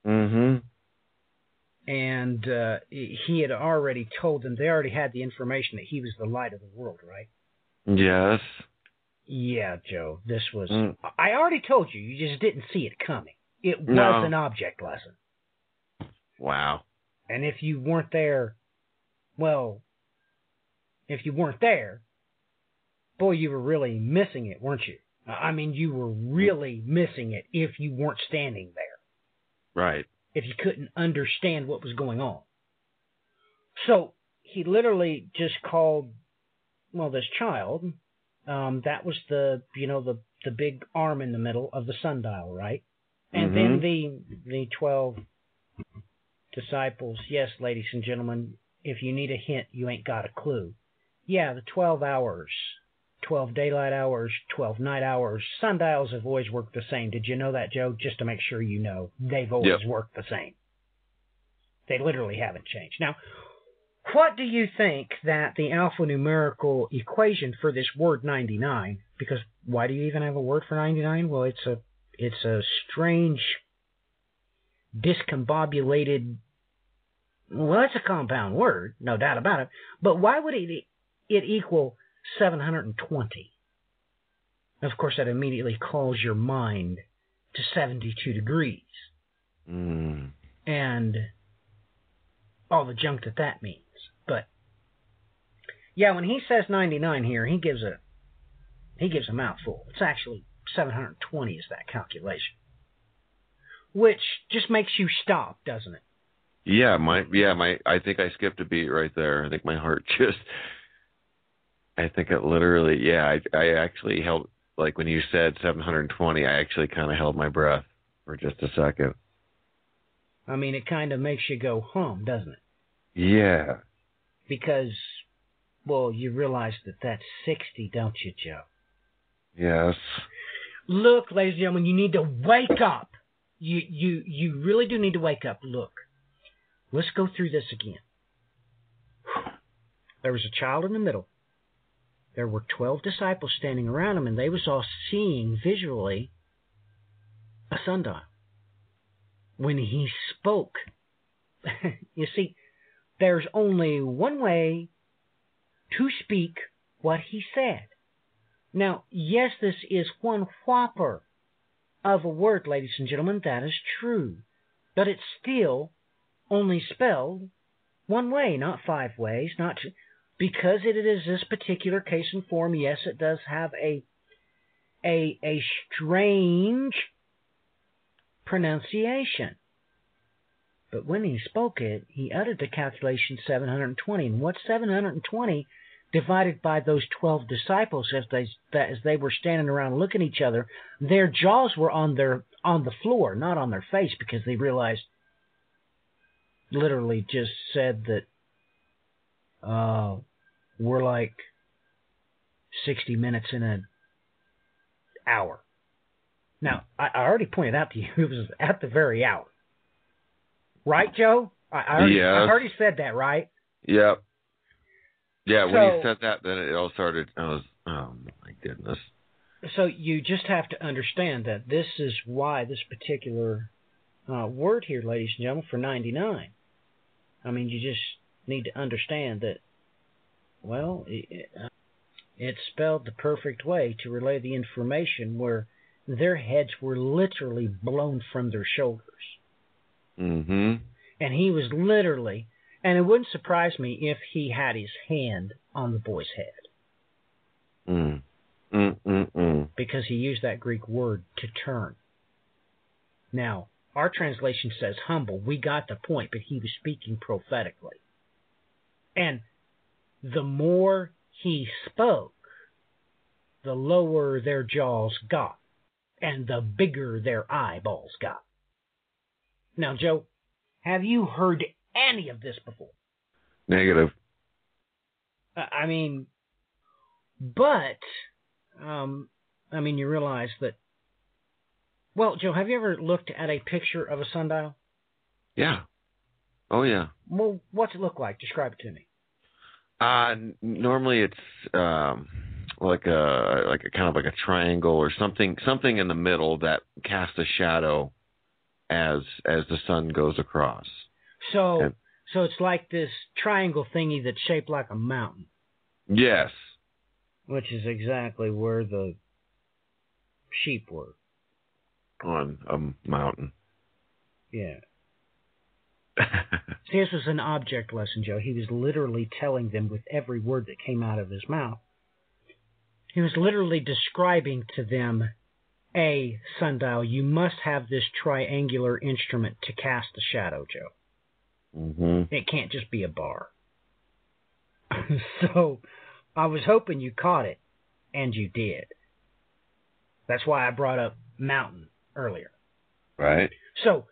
Mm-hmm. And uh, he had already told them, they already had the information that he was the light of the world, right? Yes. Yeah, Joe. This was... Mm. I already told you. You just didn't see it coming. It was no. an object lesson. Wow. And if you weren't there... Well, if you weren't there, boy, you were really missing it, weren't you? I mean, you were really missing it if you weren't standing there. Right. If you couldn't understand what was going on. So he literally just called, well, this child, um, that was the, you know, the, the big arm in the middle of the sundial, right? And mm-hmm. then the the twelve disciples, yes, ladies and gentlemen, if you need a hint, you ain't got a clue. Yeah, the twelve hours, twelve daylight hours, twelve night hours, sundials have always worked the same. Did you know that, Joe? Just to make sure you know, they've always yep. worked the same. They literally haven't changed. Now, what do you think that the alphanumerical equation for this word ninety-nine, because why do you even have a word for ninety-nine? Well, it's a, it's a strange, discombobulated... Well, it's a compound word, no doubt about it. But why would it it equal seven hundred twenty? Of course, that immediately calls your mind to seventy-two degrees. Mm. And all the junk that that means. But, yeah, when he says ninety-nine here, he gives a, he gives a mouthful. It's actually seven hundred twenty is that calculation. Which just makes you stop, doesn't it? Yeah, my yeah, my I think I skipped a beat right there. I think my heart just I think it literally, yeah, I I actually held, like when you said seven hundred twenty, I actually kind of held my breath for just a second. I mean, it kind of makes you go hum, doesn't it? Yeah. Because well, you realize that that's sixty, don't you, Joe? Yes. Look, ladies and gentlemen, you need to wake up. You you you really do need to wake up. Look. Let's go through this again. There was a child in the middle. There were twelve disciples standing around him, and they was all seeing visually a sundial. When he spoke, you see, there's only one way to speak what he said. Now, yes, this is one whopper of a word, ladies and gentlemen, that is true, but it's still... only spelled one way, not five ways, not two, because it is this particular case and form. Yes, it does have a a a strange pronunciation. But when he spoke it, he uttered the calculation seven hundred twenty. And what's seven hundred twenty divided by those twelve disciples as they as they were standing around looking at each other? Their jaws were on their on the floor, not on their face, because they realized. Literally just said that uh, we're like sixty minutes in an hour. Now, I, I already pointed out to you it was at the very hour. Right, Joe? I, I, already, yes. I already said that, right? Yep. Yeah, so, when you said that, then it all started. I was, oh, my goodness. So you just have to understand that this is why this particular... Uh, word here, ladies and gentlemen, for ninety-nine. I mean, you just need to understand that, well, it, uh, it's spelled the perfect way to relay the information where their heads were literally blown from their shoulders. Mm-hmm. And he was literally, and it wouldn't surprise me if he had his hand on the boy's head. Mm. Mm-mm-mm. Because he used that Greek word to turn. Now, our translation says humble. We got the point, but he was speaking prophetically. And the more he spoke, the lower their jaws got. and the bigger their eyeballs got. Now, Joe, have you heard any of this before? Negative. Uh, I mean, but, um, I mean, you realize that, well, Joe, have you ever looked at a picture of a sundial? Yeah. Oh, yeah. Well, what's it look like? Describe it to me. Uh, normally it's um, like a like a kind of like a triangle or something something in the middle that casts a shadow as as the sun goes across. So and, so it's like this triangle thingy that's shaped like a mountain. Yes. Which is exactly where the sheep were. On a mountain. Yeah. See, this was an object lesson, Joe. He was literally telling them with every word that came out of his mouth. He was literally describing to them a sundial. You must have this triangular instrument to cast the shadow, Joe. Mm-hmm. It can't just be a bar. So I was hoping you caught it, and you did. That's why I brought up mountain earlier. Right. So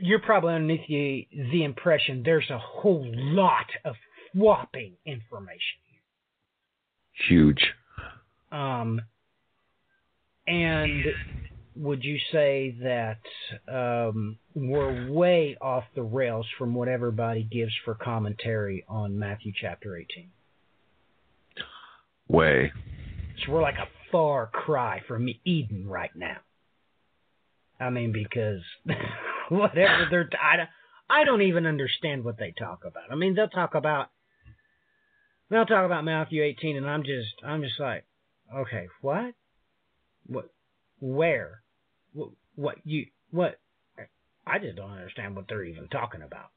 you're probably underneath the, the impression there's a whole lot of whopping information here. Huge. Um, and would you say that um, we're way off the rails from what everybody gives for commentary on Matthew chapter eighteen? Way. So we're like a far cry from Eden right now. I mean, because whatever they're... T- I, don't, I don't even understand what they talk about. I mean, they'll talk about... They'll talk about Matthew eighteen, and I'm just... I'm just like, okay, what? What? Where? What? What? You, what? I just don't understand what they're even talking about.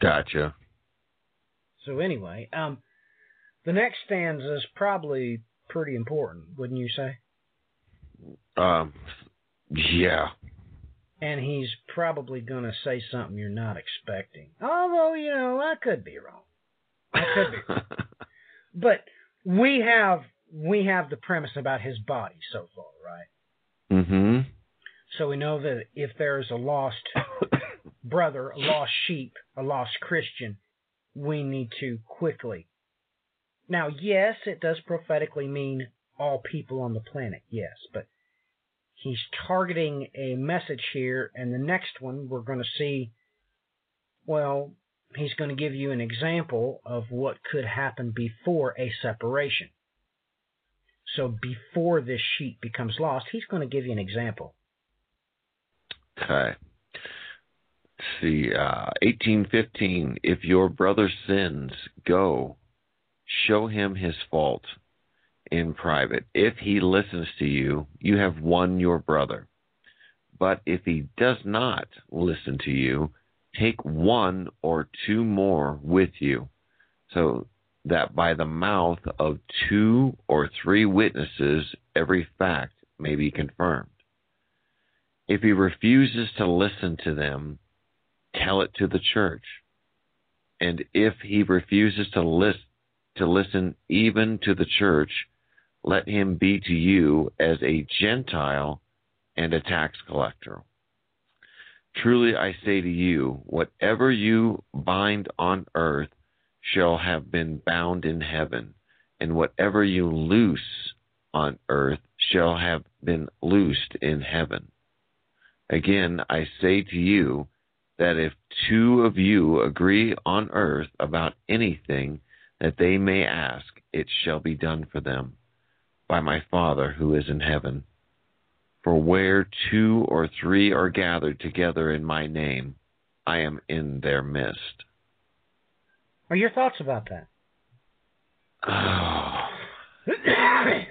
Gotcha. So anyway, um, the next stanza is probably pretty important, wouldn't you say? Um... Yeah. And he's probably going to say something you're not expecting. Although, you know, I could be wrong. I could be wrong. But we have we have the premise about his body so far, right? Mm-hmm. So we know that if there's a lost brother, a lost sheep, a lost Christian, we need to quickly. Now, yes, it does prophetically mean all people on the planet, yes, but he's targeting a message here, and the next one we're going to see, well, he's going to give you an example of what could happen before a separation. So before this sheep becomes lost, he's going to give you an example. Okay. Let's see, uh, eighteen fifteen, if your brother sins, go, show him his fault in private. If he listens to you, you have won your brother. But if he does not listen to you, take one or two more with you, so that by the mouth of two or three witnesses, every fact may be confirmed. If he refuses to listen to them, tell it to the church. And if he refuses to listen to listen even to the church, let him be to you as a Gentile and a tax collector. Truly I say to you, whatever you bind on earth shall have been bound in heaven, and whatever you loose on earth shall have been loosed in heaven. Again, I say to you that if two of you agree on earth about anything that they may ask, it shall be done for them by my Father who is in heaven. For where two or three are gathered together in my name, I am in their midst. Are your thoughts about that? Oh. yeah,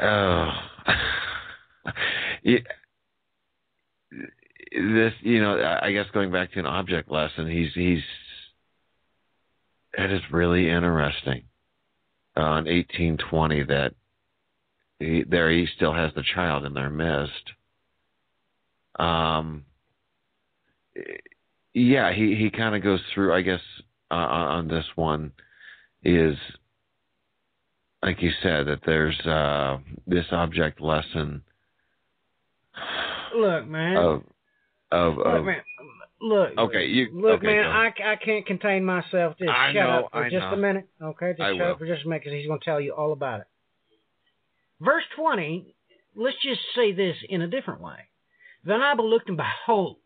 oh. yeah. This, you know, I guess going back to an object lesson, he's he's. That is really interesting. On uh, eighteen twenty, that he, there he still has the child in their midst. Um, yeah, he, he kind of goes through, I guess, uh, on this one is, uh, like you said, that there's uh, this object lesson. Look, man. Of, of, look, of, man. Look. Okay, you. Look, okay, man. I, I can't contain myself. Just I shut know, up for I just know. a minute, okay? Just I shut will. up for just a minute, because he's going to tell you all about it. Verse twenty. Let's just say this in a different way. Then I looked, and behold,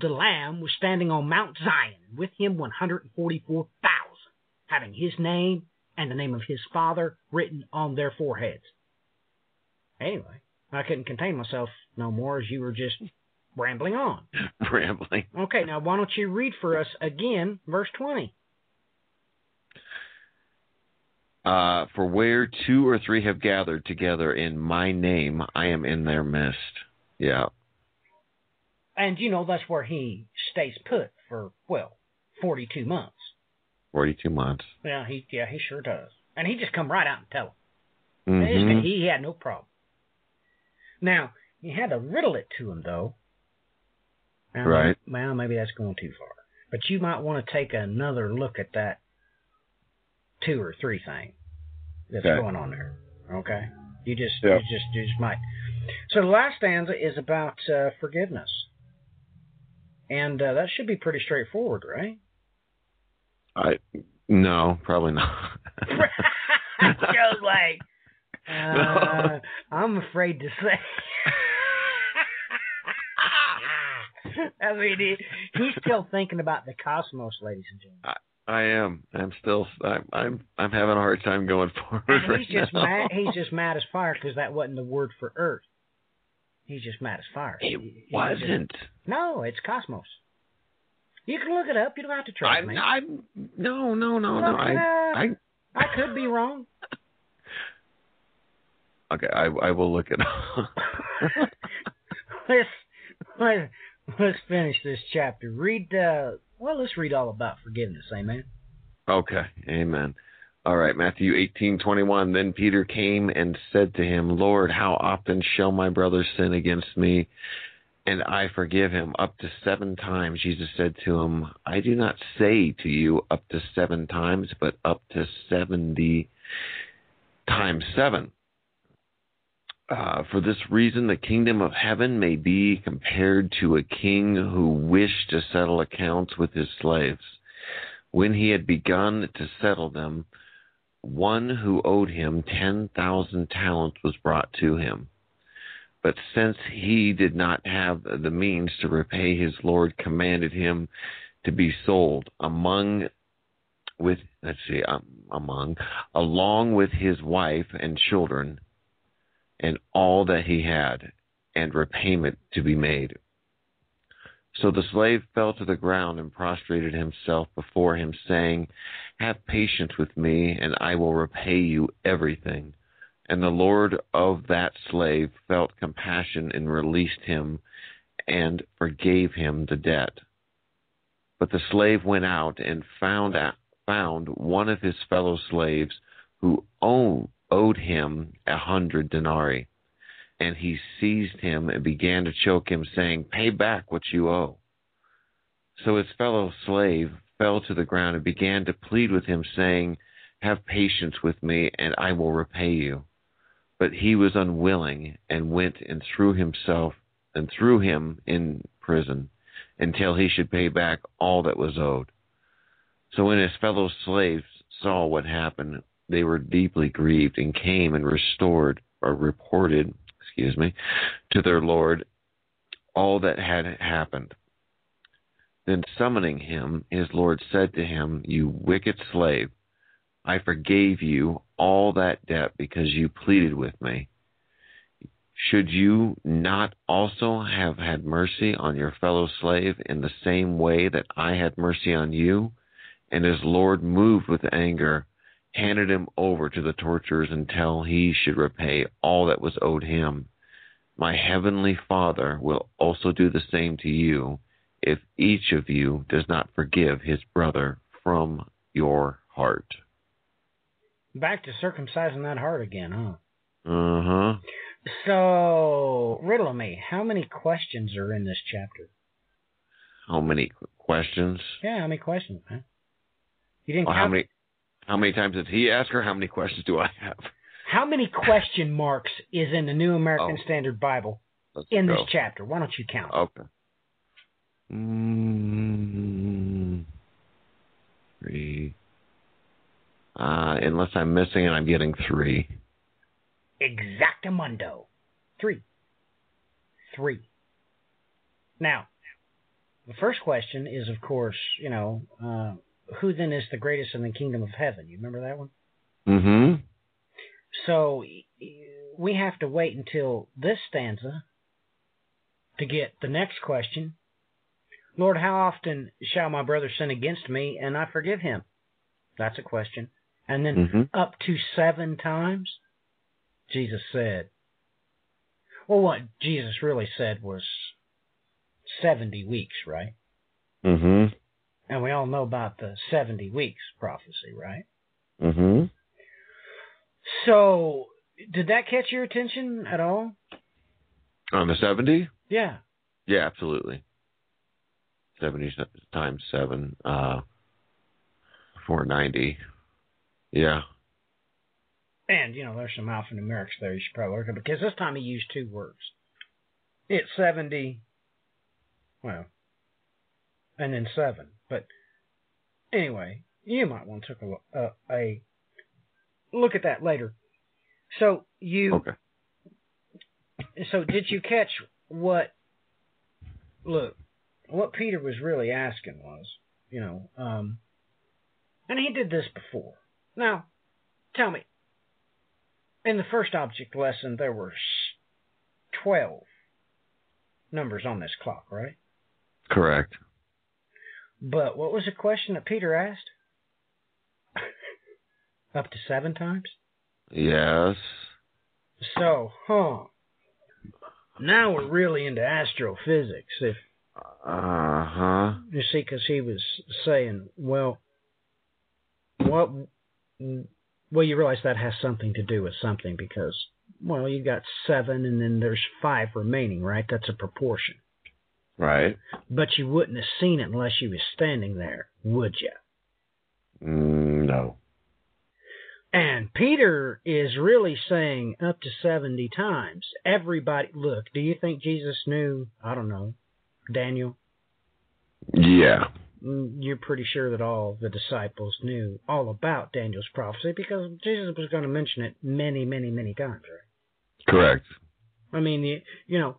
the Lamb was standing on Mount Zion, with him one hundred and forty-four thousand, having his name and the name of his Father written on their foreheads. Anyway, I couldn't contain myself no more as you were just rambling on. Rambling. Okay, now why don't you read for us again verse twenty? Uh, for where two or three have gathered together in my name, I am in their midst. Yeah. And, you know, that's where he stays put for, well, forty-two months. Forty-two months. Yeah, he yeah he sure does. And he just come right out and tell him. Mm-hmm. He, he had no problem. Now, you had to riddle it to him, though. Now, right. Well, maybe that's going too far. But you might want to take another look at that two or three thing that's okay. going on there. Okay? You just, yep. you just, you just might. So the last stanza is about uh, forgiveness. And uh, that should be pretty straightforward, right? I no, probably not. Joe's like, uh, no. I'm afraid to say. I mean, he, he's still thinking about the cosmos, ladies and gentlemen. I, I am. I'm still. I'm. I'm. I'm having a hard time going forward. And he's right just now. mad. He's just mad as fire because that wasn't the word for earth. He's just mad as fire. It he, he wasn't. Just, no, it's cosmos. You can look it up. You don't have to trust me. I, no, no, no, no. I, I, I could be wrong. Okay, I, I will look it up. let's, let's, let's finish this chapter. Read, uh, well, let's read all about forgiveness. Amen. Okay, amen. All right, Matthew eighteen twenty-one. Then Peter came and said to him, Lord, how often shall my brother sin against me? And I forgive him up to seven times. Jesus said to him, I do not say to you up to seven times, but up to seventy times seven. Uh, for this reason, the kingdom of heaven may be compared to a king who wished to settle accounts with his slaves. When he had begun to settle them, one who owed him ten thousand talents was brought to him. But since he did not have the means to repay, his Lord commanded him to be sold among with let's see um, among along with his wife and children and all that he had, and repayment to be made. So the slave fell to the ground and prostrated himself before him, saying, Have patience with me, and I will repay you everything. And the Lord of that slave felt compassion and released him and forgave him the debt. But the slave went out and found out, found one of his fellow slaves who owned, owed him a hundred denarii. And he seized him and began to choke him, saying, Pay back what you owe. So his fellow slave fell to the ground and began to plead with him, saying, Have patience with me, and I will repay you. But he was unwilling and went and threw himself and threw him in prison until he should pay back all that was owed. So when his fellow slaves saw what happened, they were deeply grieved and came and restored or reported, excuse me, to their Lord all that had happened. Then summoning him, his Lord said to him, You wicked slave, I forgave you all that debt because you pleaded with me. Should you not also have had mercy on your fellow slave in the same way that I had mercy on you? And his Lord, moved with anger, handed him over to the torturers until he should repay all that was owed him. My heavenly Father will also do the same to you if each of you does not forgive his brother from your heart. Back to circumcising that heart again, huh? Uh-huh. So, riddle me, how many questions are in this chapter? How many questions? Yeah, how many questions, man? You didn't well, count... How many, how many times did he ask her? How many questions do I have? How many question marks is in the New American oh, Standard Bible in go. this chapter? Why don't you count? Okay. Mm, three. Uh, unless I'm missing it, I'm getting three. Exactamundo. Three. Three. Now, the first question is, of course, you know, uh, who then is the greatest in the kingdom of heaven? You remember that one? Mm-hmm. So we have to wait until this stanza to get the next question. Lord, how often shall my brother sin against me and I forgive him? That's a question. And then mm-hmm. up to seven times, Jesus said. Well, what Jesus really said was seventy weeks, right? Mm-hmm. And we all know about the seventy weeks prophecy, right? Mm-hmm. So, did that catch your attention at all? On the seventy? Yeah. Yeah, absolutely. seventy times seven, uh, four ninety. Yeah. And, you know, there's some alphanumerics there you should probably look at, because this time he used two words. It's seventy, well, and then seven. But, anyway, you might want to take a, uh, a look at that later. So, you... Okay. So, did you catch what... Look, what Peter was really asking was, you know, um, and he did this before. Now, tell me, in the first object lesson, there were twelve numbers on this clock, right? Correct. But what was the question that Peter asked? Up to seven times? Yes. So, huh. Now we're really into astrophysics. If, uh-huh. You see, because he was saying, well, what... Well, you realize that has something to do with something because, well, you've got seven and then there's five remaining, right? That's a proportion. Right. But you wouldn't have seen it unless you was standing there, would you? Mm, no. And Peter is really saying up to seventy times. Everybody, look, do you think Jesus knew, I don't know, Daniel? Yeah. You're pretty sure that all the disciples knew all about Daniel's prophecy because Jesus was going to mention it many, many, many times, right? Correct. I mean, the, you know,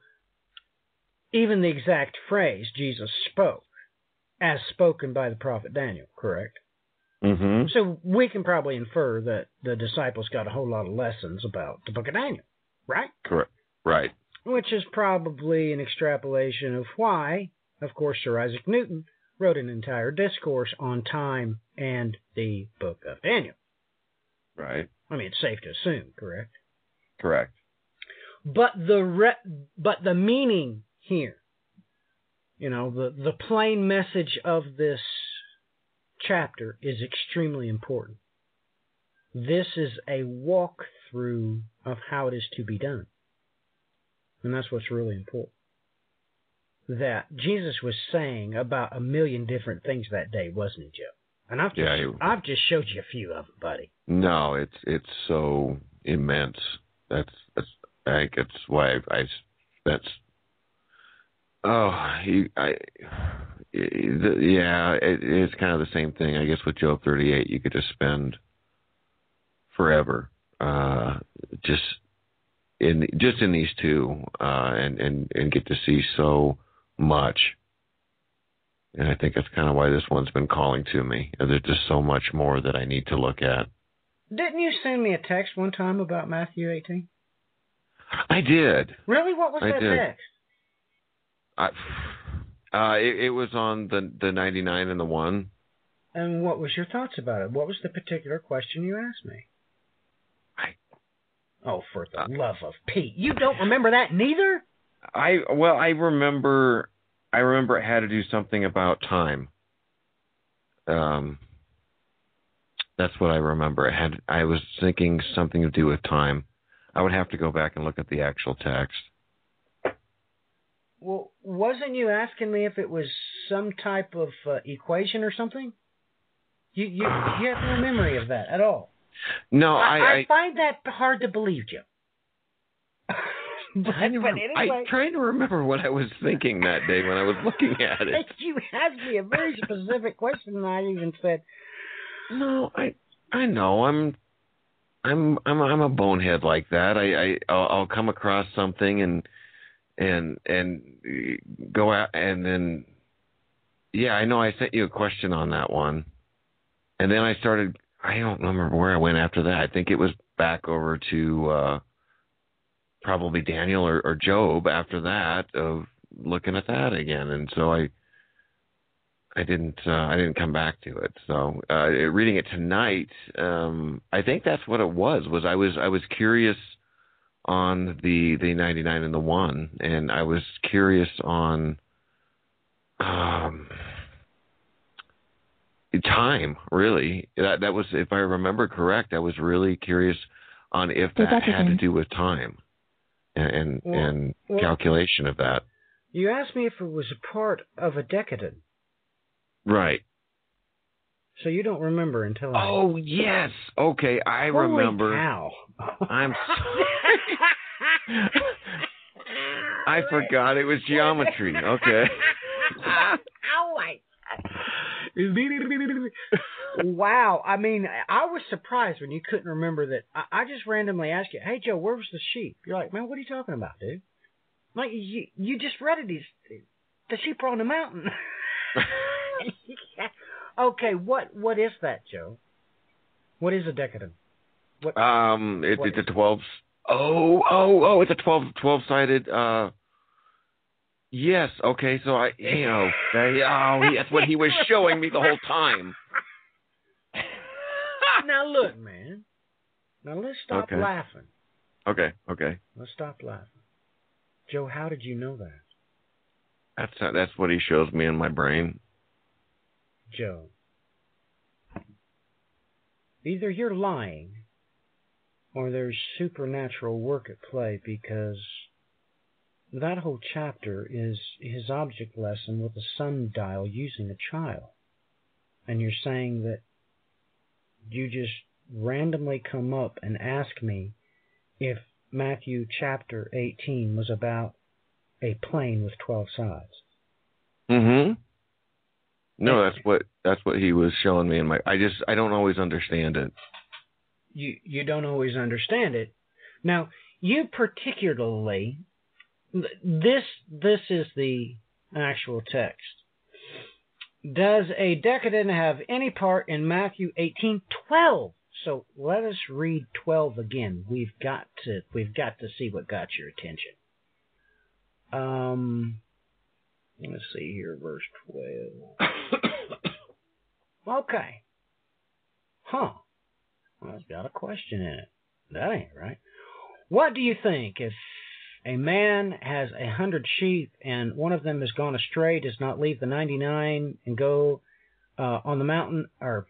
even the exact phrase Jesus spoke as spoken by the prophet Daniel, correct? Mm-hmm. So we can probably infer that the disciples got a whole lot of lessons about the book of Daniel, right? Correct. Right. Which is probably an extrapolation of why, of course, Sir Isaac Newton wrote an entire discourse on time and the book of Daniel. Right. I mean, it's safe to assume, correct? Correct. But the re- but the meaning here, you know, the, the plain message of this chapter is extremely important. This is a walkthrough of how it is to be done. And that's what's really important. That Jesus was saying about a million different things that day, wasn't he, Joe? And I've just, yeah, it, I've just showed you a few of them, buddy. No, it's it's so immense. That's, that's I think it's why I, I that's oh he, I yeah it, it's kind of the same thing I guess with Job thirty-eight. You could just spend forever uh, just in just in these two uh, and and and get to see so much. And I think that's kind of why this one's been calling to me. There's just so much more that I need to look at. Didn't you send me a text one time about Matthew eighteen? I did. Really? What was I that did. text? I, uh, it, it was on the, the ninety-nine and the one. And what was your thoughts about it? What was the particular question you asked me? I, oh, for the uh, love of Pete. You don't remember that neither? I well, I remember, I remember it had to do something about time. Um, that's what I remember. It had. I was thinking something to do with time. I would have to go back and look at the actual text. Well, wasn't you asking me if it was some type of uh, equation or something? You you you have no memory of that at all. No, I, I, I find that hard to believe, Jim. But, I'm but anyway. trying to remember what I was thinking that day when I was looking at it. You asked me a very specific question, and I even said, "No, I, I know I'm, I'm, I'm, I'm a bonehead like that. I, I, I'll, I'll come across something and, and, and go out, and then, yeah, I know I sent you a question on that one, and then I started. I don't remember where I went after that. I think it was back over to." Uh, Probably Daniel or, or Job after that of looking at that again, and so I, I didn't, uh, I didn't come back to it. So uh, reading it tonight, um, I think that's what it was. Was I was I was curious on the the ninety-nine and the one, and I was curious on um, time. Really, that that was, if I remember correct, I was really curious on if that, that had again. to do with time. And, well, and calculation well, of that. You asked me if it was a part of a decadent. Right. So you don't remember until I... Oh, yes. Okay, I Holy remember. Cow. I'm sorry. I forgot it was geometry. Okay. Oh, my Wow. I mean, I was surprised when you couldn't remember that. I, I just randomly asked you, hey, Joe, where was the sheep? You're like, man, what are you talking about, dude? Like, you, you just read it. He's, the sheep are on the mountain. Okay, what what is that, Joe? What is a decaden? What, um, it, what it's a twelve. Oh, oh, oh, it's a twelve, twelve-sided. Uh, yes, okay, so I, you know, they, oh, he, that's what he was showing me the whole time. Now look, man. Now let's stop okay. laughing. Okay, okay. Let's stop laughing. Joe, how did you know that? That's how, that's what he shows me in my brain. Joe, either you're lying, or there's supernatural work at play, because that whole chapter is his object lesson with a sundial using a child, and you're saying that you just randomly come up and ask me if Matthew chapter eighteen was about a plane with twelve sides. Mm-hmm. No, that's what that's what he was showing me in my. I just I don't always understand it. You you don't always understand it. Now you particularly this this is the actual text. Does a decadent have any part in Matthew eighteen twelve? So let us read twelve again. We've got to we've got to see what got your attention. Um, let's see here, verse twelve. Okay. Huh. Well, it's got a question in it. That ain't right. What do you think if a man has a hundred sheep, and one of them has gone astray, does not leave the ninety-nine and go uh, on the mountain, or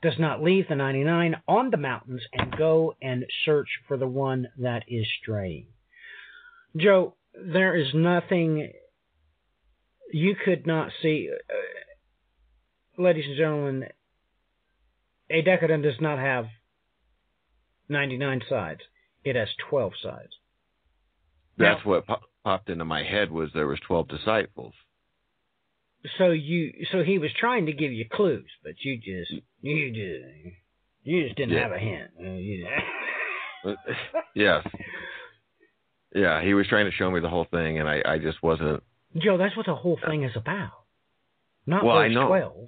does not leave the ninety-nine on the mountains and go and search for the one that is straying? Joe, there is nothing you could not see. Uh, ladies and gentlemen, a decaden does not have ninety-nine sides. It has twelve sides. That's now, what pop, popped into my head was there was twelve disciples. So you, so he was trying to give you clues, but you just, you just, you just didn't yeah. have a hint. You just... Yes. Yeah, he was trying to show me the whole thing, and I, I just wasn't. Joe, that's what the whole thing is about. Not well, verse I know. twelve.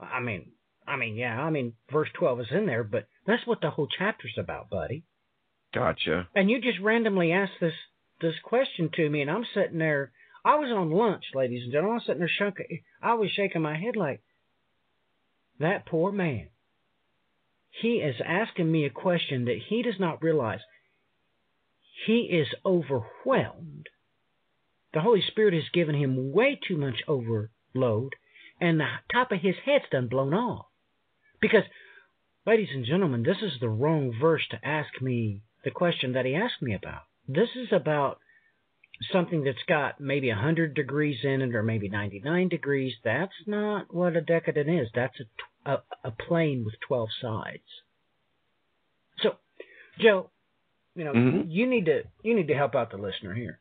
I mean, I mean, yeah, I mean, verse twelve is in there, but that's what the whole chapter's about, buddy. Gotcha. And you just randomly asked this this question to me, and I'm sitting there. I was on lunch, ladies and gentlemen. I was sitting there shaking. I was shaking my head like, that poor man. He is asking me a question that he does not realize. He is overwhelmed. The Holy Spirit has given him way too much overload, and the top of his head's done blown off. Because, ladies and gentlemen, this is the wrong verse to ask me the question that he asked me about. This is about something that's got maybe one hundred degrees in it, or maybe ninety-nine degrees. That's not what a decadent is. That's a, a, a plane with twelve sides. So, Joe, you know, mm-hmm. you need to you need to help out the listener here.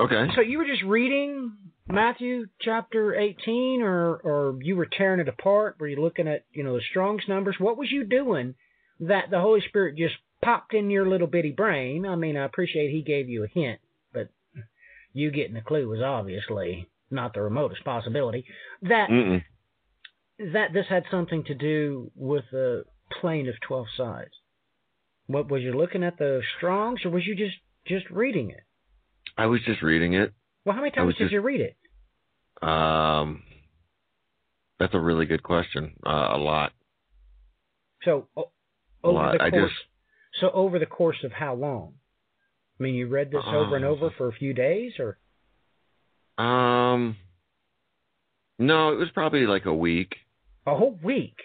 Okay. So you were just reading Matthew chapter eighteen, or or you were tearing it apart? Were you looking at, you know, the Strong's numbers? What was you doing that the Holy Spirit just popped in your little bitty brain? I mean, I appreciate he gave you a hint, but you getting the clue was obviously not the remotest possibility that Mm-mm. that this had something to do with a plane of twelve sides. What, was you looking at the Strong's, or was you just, just reading it? I was just reading it. Well, how many times did just, you read it? Um, that's a really good question. Uh, a lot. So o- a over lot. the course. I just, so over the course of how long? I mean, you read this um, over and over for a few days, or? Um. No, it was probably like a week. A whole week.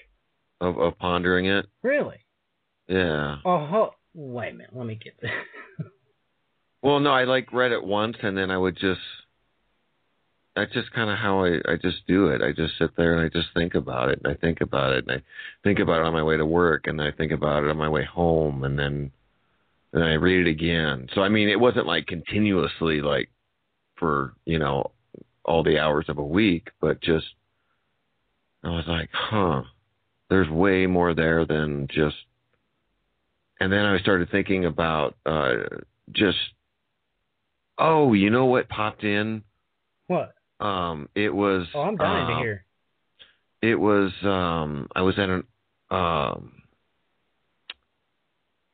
Of of pondering it. Really? Yeah. A whole. Wait a minute. Let me get this. Well, no, I like read it once, and then I would just, that's just kind of how I, I just do it. I just sit there and I just think about it, and I think about it, and I think about it on my way to work, and then I think about it on my way home, and then, and then I read it again. So, I mean, it wasn't like continuously like for, you know, all the hours of a week, but just, I was like, huh, there's way more there than just, and then I started thinking about uh, just, oh, you know what popped in? What? Um, it was. Oh, I'm dying um, to hear. It was. Um, I was at an. Um,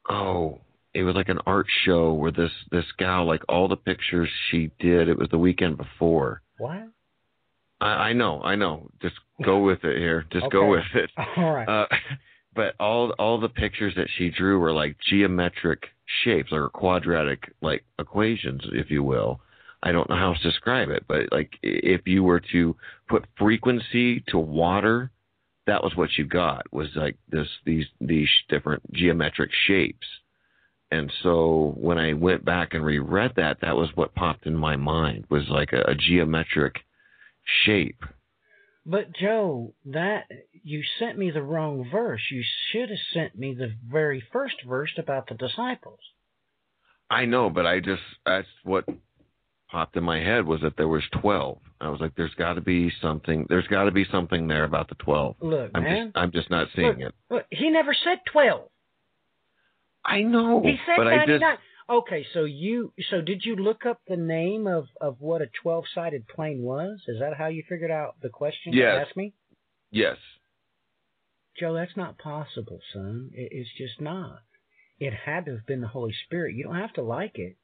oh, it was like an art show where this this gal, like all the pictures she did. It was the weekend before. What? I, I know, I know. Just go with it here. Just okay. go with it. All right. Uh, but all all the pictures that she drew were like geometric shapes or quadratic like equations, if you will. I don't know how else to describe it, but like if you were to put frequency to water, that was what you got, was like this these these different geometric shapes. And so when I went back and reread that, that was what popped in my mind, was like a, a geometric shape. But Joe, that you sent me the wrong verse. You should have sent me the very first verse about the disciples. I know, but I just, that's what popped in my head, was that there was twelve. I was like, there's got to be something. There's got to be something there about the twelve. Look, I'm man. Just, I'm just not seeing look, it. Look, he never said twelve. I know. He said but ninety-nine. I just, okay, so you, so did you look up the name of, of what a twelve-sided plane was? Is that how you figured out the question yes. you asked me? Yes. Joe, that's not possible, son. It, it's just not. It had to have been the Holy Spirit. You don't have to like it.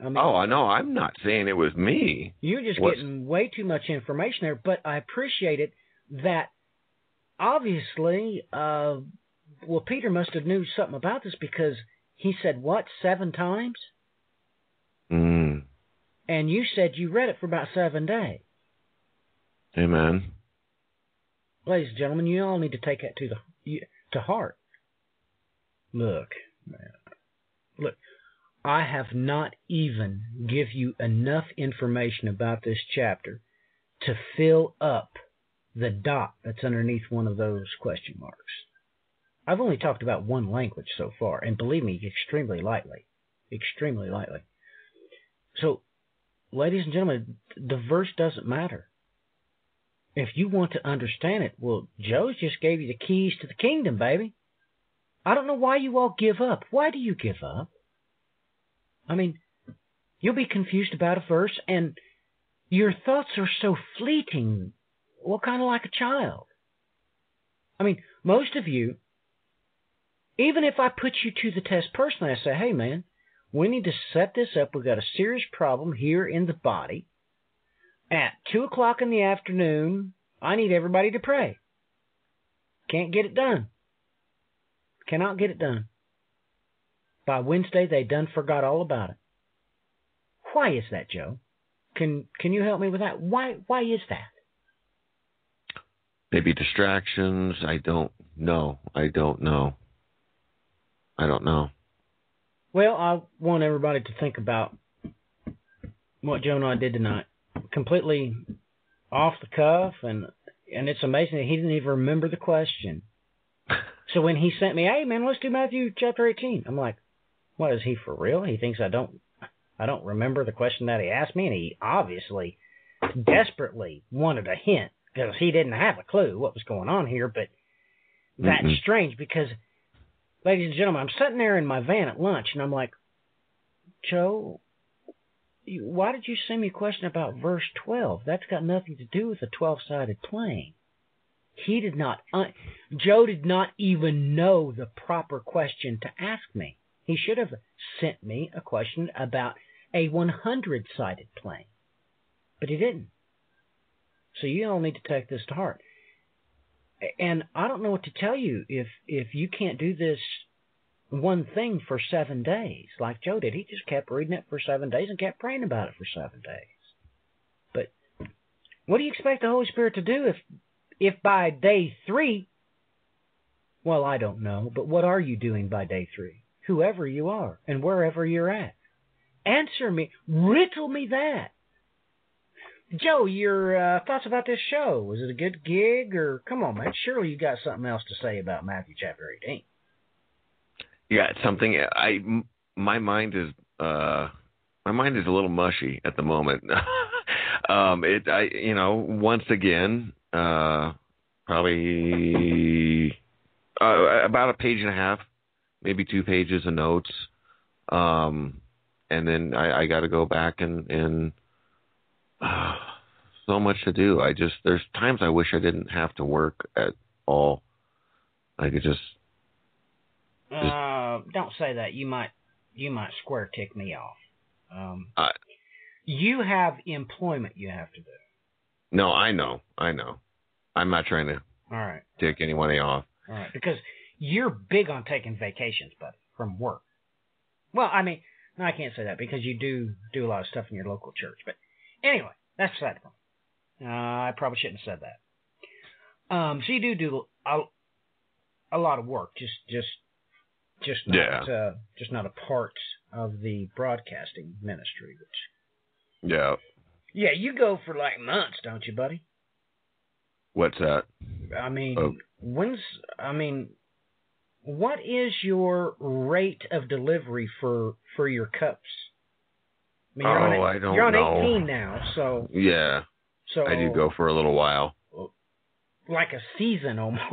I mean, oh, I know. I'm not saying it was me. You're just What's... getting way too much information there, but I appreciate it that obviously, uh, well, Peter must have knew something about this because he said, what, seven times? Mm. And you said you read it for about seven days. Amen. Ladies and gentlemen, you all need to take that to the to heart. Look, look, I have not even give you enough information about this chapter to fill up the dot that's underneath one of those question marks. I've only talked about one language so far, and believe me, extremely lightly. Extremely lightly. So, ladies and gentlemen, the verse doesn't matter. If you want to understand it, well, Joe just gave you the keys to the kingdom, baby. I don't know why you all give up. Why do you give up? I mean, you'll be confused about a verse, and your thoughts are so fleeting. Well, kind of like a child. I mean, most of you, even if I put you to the test personally, I say, hey, man, we need to set this up. We've got a serious problem here in the body. At two o'clock in the afternoon, I need everybody to pray. Can't get it done. Cannot get it done. By Wednesday, they done forgot all about it. Why is that, Joe? Can can you help me with that? Why why is that? Maybe distractions. I don't know. I don't know. I don't know. Well, I want everybody to think about what Joe and I did tonight. Completely off the cuff, and and it's amazing that he didn't even remember the question. So when he sent me, hey, man, let's do Matthew chapter eighteen. I'm like, what, is he for real? He thinks I don't I don't remember the question that he asked me, and he obviously desperately wanted a hint because he didn't have a clue what was going on here. But that's mm-hmm. strange because, ladies and gentlemen, I'm sitting there in my van at lunch, and I'm like, Joe, why did you send me a question about verse twelve? That's got nothing to do with the twelve-sided plane. He did not un- Joe did not even know the proper question to ask me. He should have sent me a question about a one hundred-sided plane, but he didn't. So you all need to take this to heart. And I don't know what to tell you if if you can't do this one thing for seven days, like Joe did. He just kept reading it for seven days and kept praying about it for seven days. But what do you expect the Holy Spirit to do if if by day three, well, I don't know, but what are you doing by day three? Whoever you are and wherever you're at, answer me, riddle me that. Joe, your uh, thoughts about this show? Was it a good gig? Or come on, man, surely you got something else to say about Matthew chapter eighteen. You got something. I my mind is uh, my mind is a little mushy at the moment. um, it I you know once again. Uh, probably uh, about a page and a half, maybe two pages of notes. Um, and then I, I got to go back and, and uh, so much to do. I just, there's times I wish I didn't have to work at all. I could just, just uh, don't say that. You might, you might square tick me off. Um, uh, you have employment you have to do. No, I know. I know. I'm not trying to All right. tick anybody off. All right. Because you're big on taking vacations, buddy, from work. Well, I mean, no, I can't say that because you do do a lot of stuff in your local church. But anyway, that's beside the point. Uh, I probably shouldn't have said that. Um, so you do do a, a lot of work, just just just not yeah. uh, just not a part of the broadcasting ministry. Which yeah. Yeah, you go for like months, don't you, buddy? What's that? I mean, oh. when's I mean, what is your rate of delivery for, for your cups? I mean, you're oh, on a, I don't you're on know. You're on eighteen now, so yeah. So I do go for a little while. Like a season almost.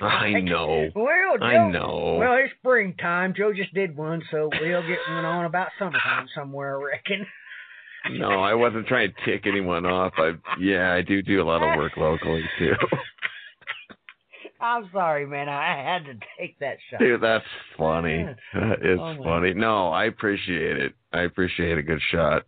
I like, know. Well, Joe, I know. Well, it's springtime. Joe just did one, so we'll get one on about summertime somewhere, I reckon. No, I wasn't trying to tick anyone off. I yeah, I do do a lot of work locally too. I'm sorry, man. I had to take that shot. Dude, that's funny. It's oh funny. God. No, I appreciate it. I appreciate a good shot.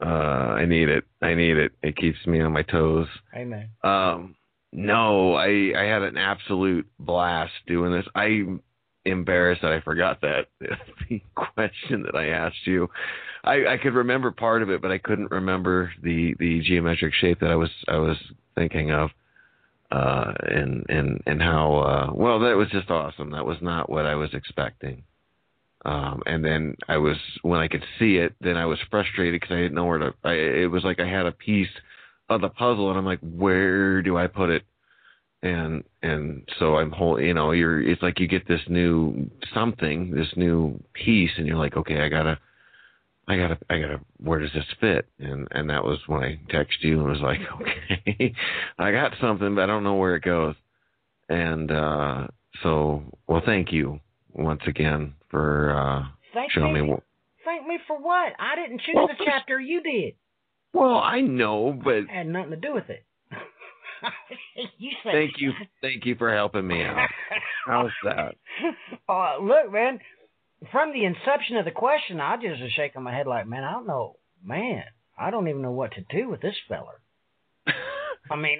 Uh, I need it. I need it. It keeps me on my toes. Amen. Um, no, I I had an absolute blast doing this. I'm embarrassed that I forgot that the question that I asked you. I, I could remember part of it, but I couldn't remember the, the geometric shape that I was I was thinking of, uh, and and and how uh, well that was just awesome. That was not what I was expecting. Um, and then I was when I could see it, then I was frustrated because I didn't know where to. I, it was like I had a piece of the puzzle, and I'm like, where do I put it? And and so I'm whole. You know, you're. It's like you get this new something, this new piece, and you're like, okay, I gotta. I gotta, I gotta, where does this fit? And and that was when I texted you and was like, okay, I got something, but I don't know where it goes. And uh, so, well, thank you once again for uh, thank showing me. me what, thank me for what? I didn't choose well, the chapter, you did. Well, I know, but it had nothing to do with it. you said, thank you, thank you for helping me out. How's that? Uh, look, man. From the inception of the question, I just was shaking my head like, man, I don't know. Man, I don't even know what to do with this feller. I mean,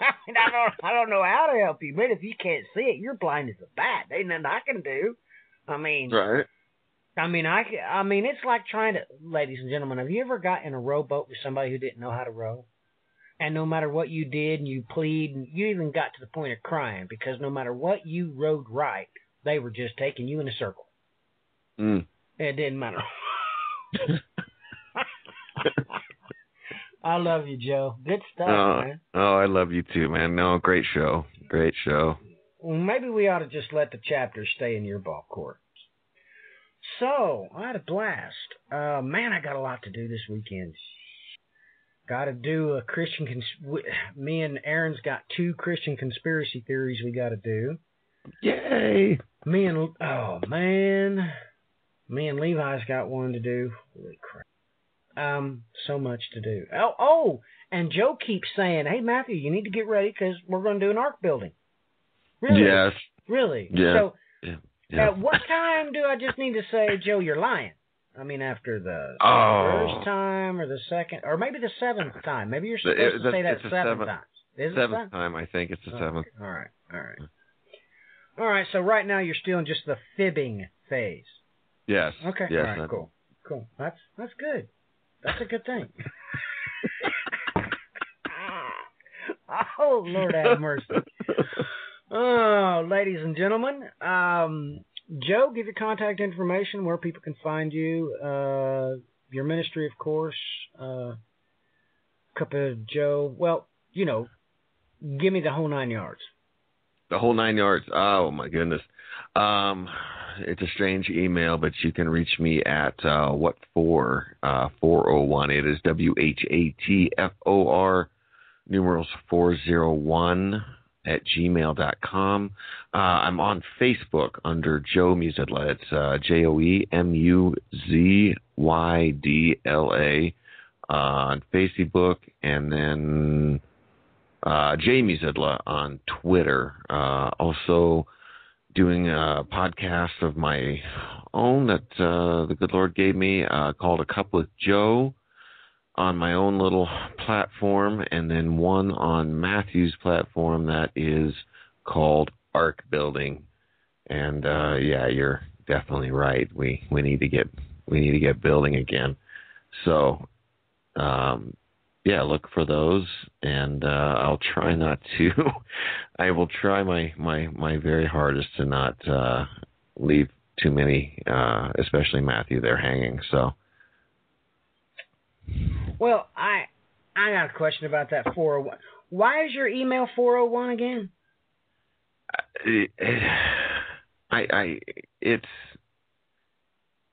I don't I don't know how to help you. Man, if you can't see it, you're blind as a bat. There ain't nothing I can do. I mean, right. I mean, I, I mean, it's like trying to, ladies and gentlemen, have you ever got in a rowboat with somebody who didn't know how to row? And no matter what you did and you plead, and you even got to the point of crying because no matter what you rowed right, they were just taking you in a circle. Mm. It didn't matter. I love you, Joe. Good stuff, oh, man. Oh, I love you too, man. No, great show. Great show. Maybe we ought to just let the chapters stay in your ball court. So, I had a blast. Uh, man, I got a lot to do this weekend. Got to do a Christian... Cons- Me and Aaron's got two Christian conspiracy theories we got to do. Yay! Me and... Oh, man. Me and Levi's got one to do. Holy crap. Um, so much to do. Oh, oh, and Joe keeps saying, hey, Matthew, you need to get ready because we're going to do an ark building. Really? Yes. Really? Yeah. So, yeah. Yeah. At what time do I just need to say, Joe, you're lying? I mean, after the oh. first time or the second, or maybe the seventh time. Maybe you're supposed it, it, to say that seven seventh, times. Is it seventh time, I think. It's the oh, seventh. All right, all right. All right, so right now you're still in just the fibbing phase. Yes. Okay, yes, all right, that, cool. Cool. That's that's good. That's a good thing. Oh, Lord have mercy. Oh, ladies and gentlemen, um, Joe, give your contact information, where people can find you, uh, your ministry, of course, uh, Cup of Joe. Well, you know, give me the whole nine yards. The whole nine yards. Oh, my goodness. Um, it's a strange email, but you can reach me at uh, what for uh, four oh one. It is W H A T F O R numerals four oh one. At gmail dot com. Uh, I'm on Facebook under Joe Muzydla. It's uh, J O E M U Z Y D L A uh, on Facebook. And then uh, Jay Muzydla on Twitter. Uh, also doing a podcast of my own that uh, the good Lord gave me uh, called A Cup with Joe. On my own little platform, and then one on Matthew's platform that is called Ark Building. And uh, yeah, you're definitely right. We we need to get we need to get building again. So um, yeah, look for those, and uh, I'll try not to. I will try my my my very hardest to not uh, leave too many, uh, especially Matthew, there hanging. So. Well, I I got a question about that four oh one. Why is your email four oh one again? I I it's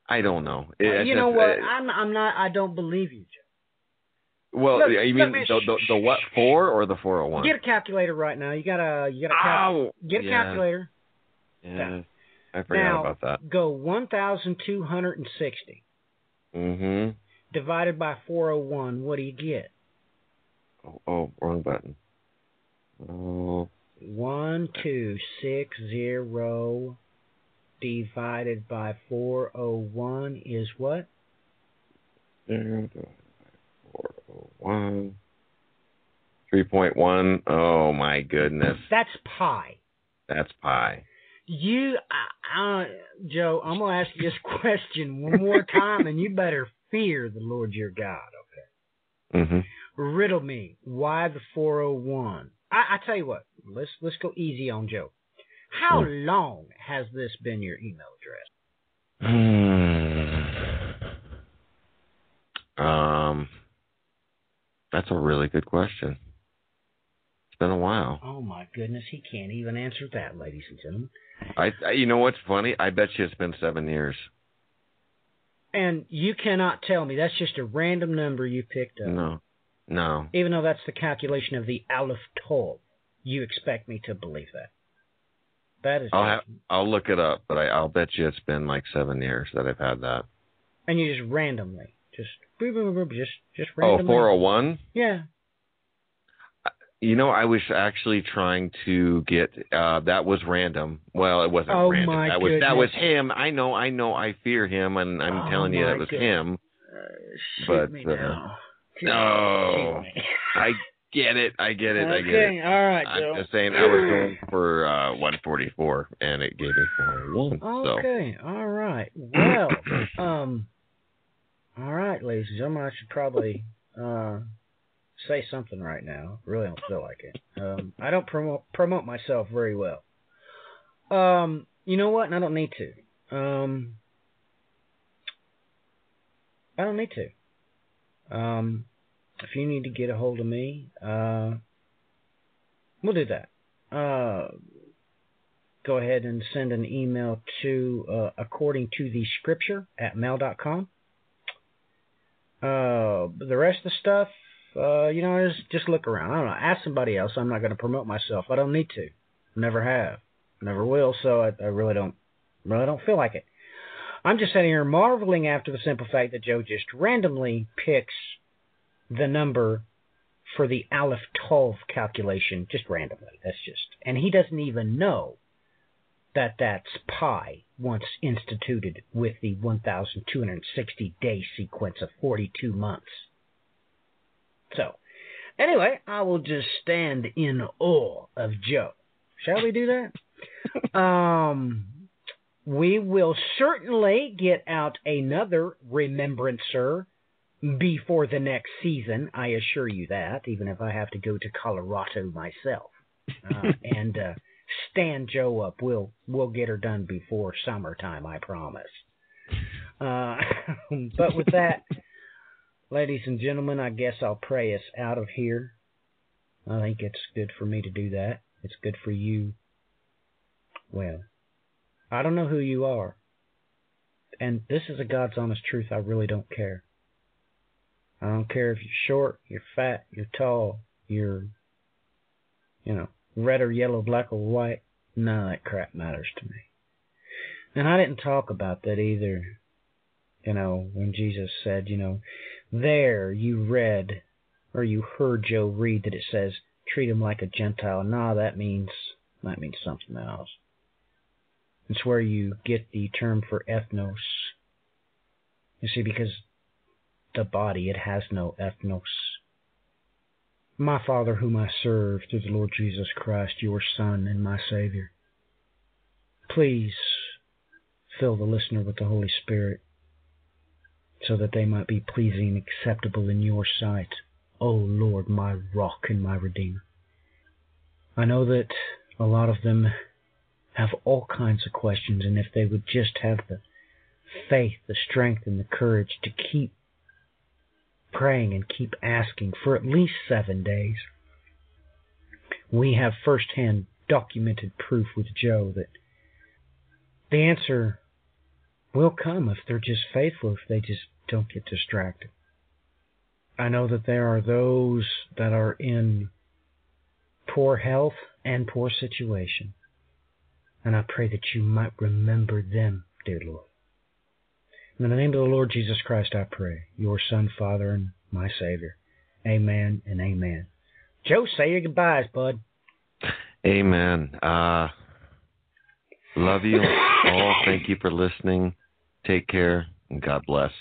I don't know. It, you know what? It, I'm I'm not. I don't believe you, Joe. Well, look, you mean the, the the what for or the four oh one? Get a calculator right now. You gotta you gotta cal- get a yeah. calculator. Yeah, okay. I forgot now, about that. Go one thousand two hundred sixty. Mm-hmm. Divided by four oh one, what do you get? Oh, oh wrong button. Oh. one two six zero divided by four oh one is what? zero divided by four oh one. three point one. Oh, my goodness. That's pi. That's pi. You, uh, uh, Joe, I'm going to ask you this question one more time, and you better... Fear the Lord your God, okay? Mm-hmm. Riddle me, why the four oh one? I, I tell you what, let's let's go easy on Joe. How mm. long has this been your email address? Mm. Um, that's a really good question. It's been a while. Oh, my goodness, he can't even answer that, ladies and gentlemen. I, I you know what's funny? I bet you it's been seven years. And you cannot tell me. That's just a random number you picked up. No. No. Even though that's the calculation of the Aleph Tol, you expect me to believe that. That is... I'll, have, I'll look it up, but I, I'll bet you it's been like seven years that I've had that. And you just randomly. Just... Just, just randomly. Oh, four oh one? Yeah. You know, I was actually trying to get uh, that was random. Well, it wasn't oh random. My that was goodness. That was him. I know, I know, I fear him, and I'm oh telling you that was goodness. him. Uh, shoot but me uh, now. no, me. I get it. I get it. Okay. I get it. All right, Joe. I'm just saying I was going for uh, one forty-four, and it gave me four oh one. Okay. So. All right. Well, um, all right, ladies and gentlemen, I should probably. Uh, Say something right now. Really don't feel like it. Um, I don't promote promote myself very well. Um, you know what? And I don't need to. Um, I don't need to. Um, if you need to get a hold of me, uh, we'll do that. Uh, go ahead and send an email to uh, according to the scripture at mail dot com. Uh, the rest of the stuff, uh, you know, is just look around. I don't know. Ask somebody else. I'm not going to promote myself. I don't need to. Never have. Never will. So I, I really don't, really don't feel like it. I'm just sitting here marveling after the simple fact that Joe just randomly picks the number for the Aleph Tol calculation just randomly. That's just, and he doesn't even know that that's pi, once instituted with the one thousand two hundred sixty day sequence of forty-two months. So, anyway, I will just stand in awe of Joe. Shall we do that? um, we will certainly get out another Remembrancer before the next season, I assure you that, even if I have to go to Colorado myself. Uh, and... Uh, Stand Joe up. We'll we'll get her done before summertime, I promise. Uh, but with that, ladies and gentlemen, I guess I'll pray us out of here. I think it's good for me to do that. It's good for you. Well, I don't know who you are. And this is a God's honest truth. I really don't care. I don't care if you're short, you're fat, you're tall, you're, you know, red or yellow, black or white, none of that crap matters to me. And I didn't talk about that either, you know, when Jesus said, you know, there you read, or you heard Joe read that it says, treat him like a Gentile. Nah, that means, that means something else. It's where you get the term for ethnos. You see, because the body, it has no ethnos. My Father, whom I serve through the Lord Jesus Christ, your Son and my Savior. Please fill the listener with the Holy Spirit so that they might be pleasing and acceptable in your sight, O Lord, my rock and my Redeemer. I know that a lot of them have all kinds of questions, and if they would just have the faith, the strength, and the courage to keep praying and keep asking for at least seven days. We have firsthand documented proof with Joe that the answer will come if they're just faithful, if they just don't get distracted. I know that there are those that are in poor health and poor situation, and I pray that you might remember them, dear Lord. In the name of the Lord Jesus Christ, I pray, your Son, Father, and my Savior. Amen and amen. Joe, say your goodbyes, bud. Amen. Uh, love you all. Thank you for listening. Take care, and God bless.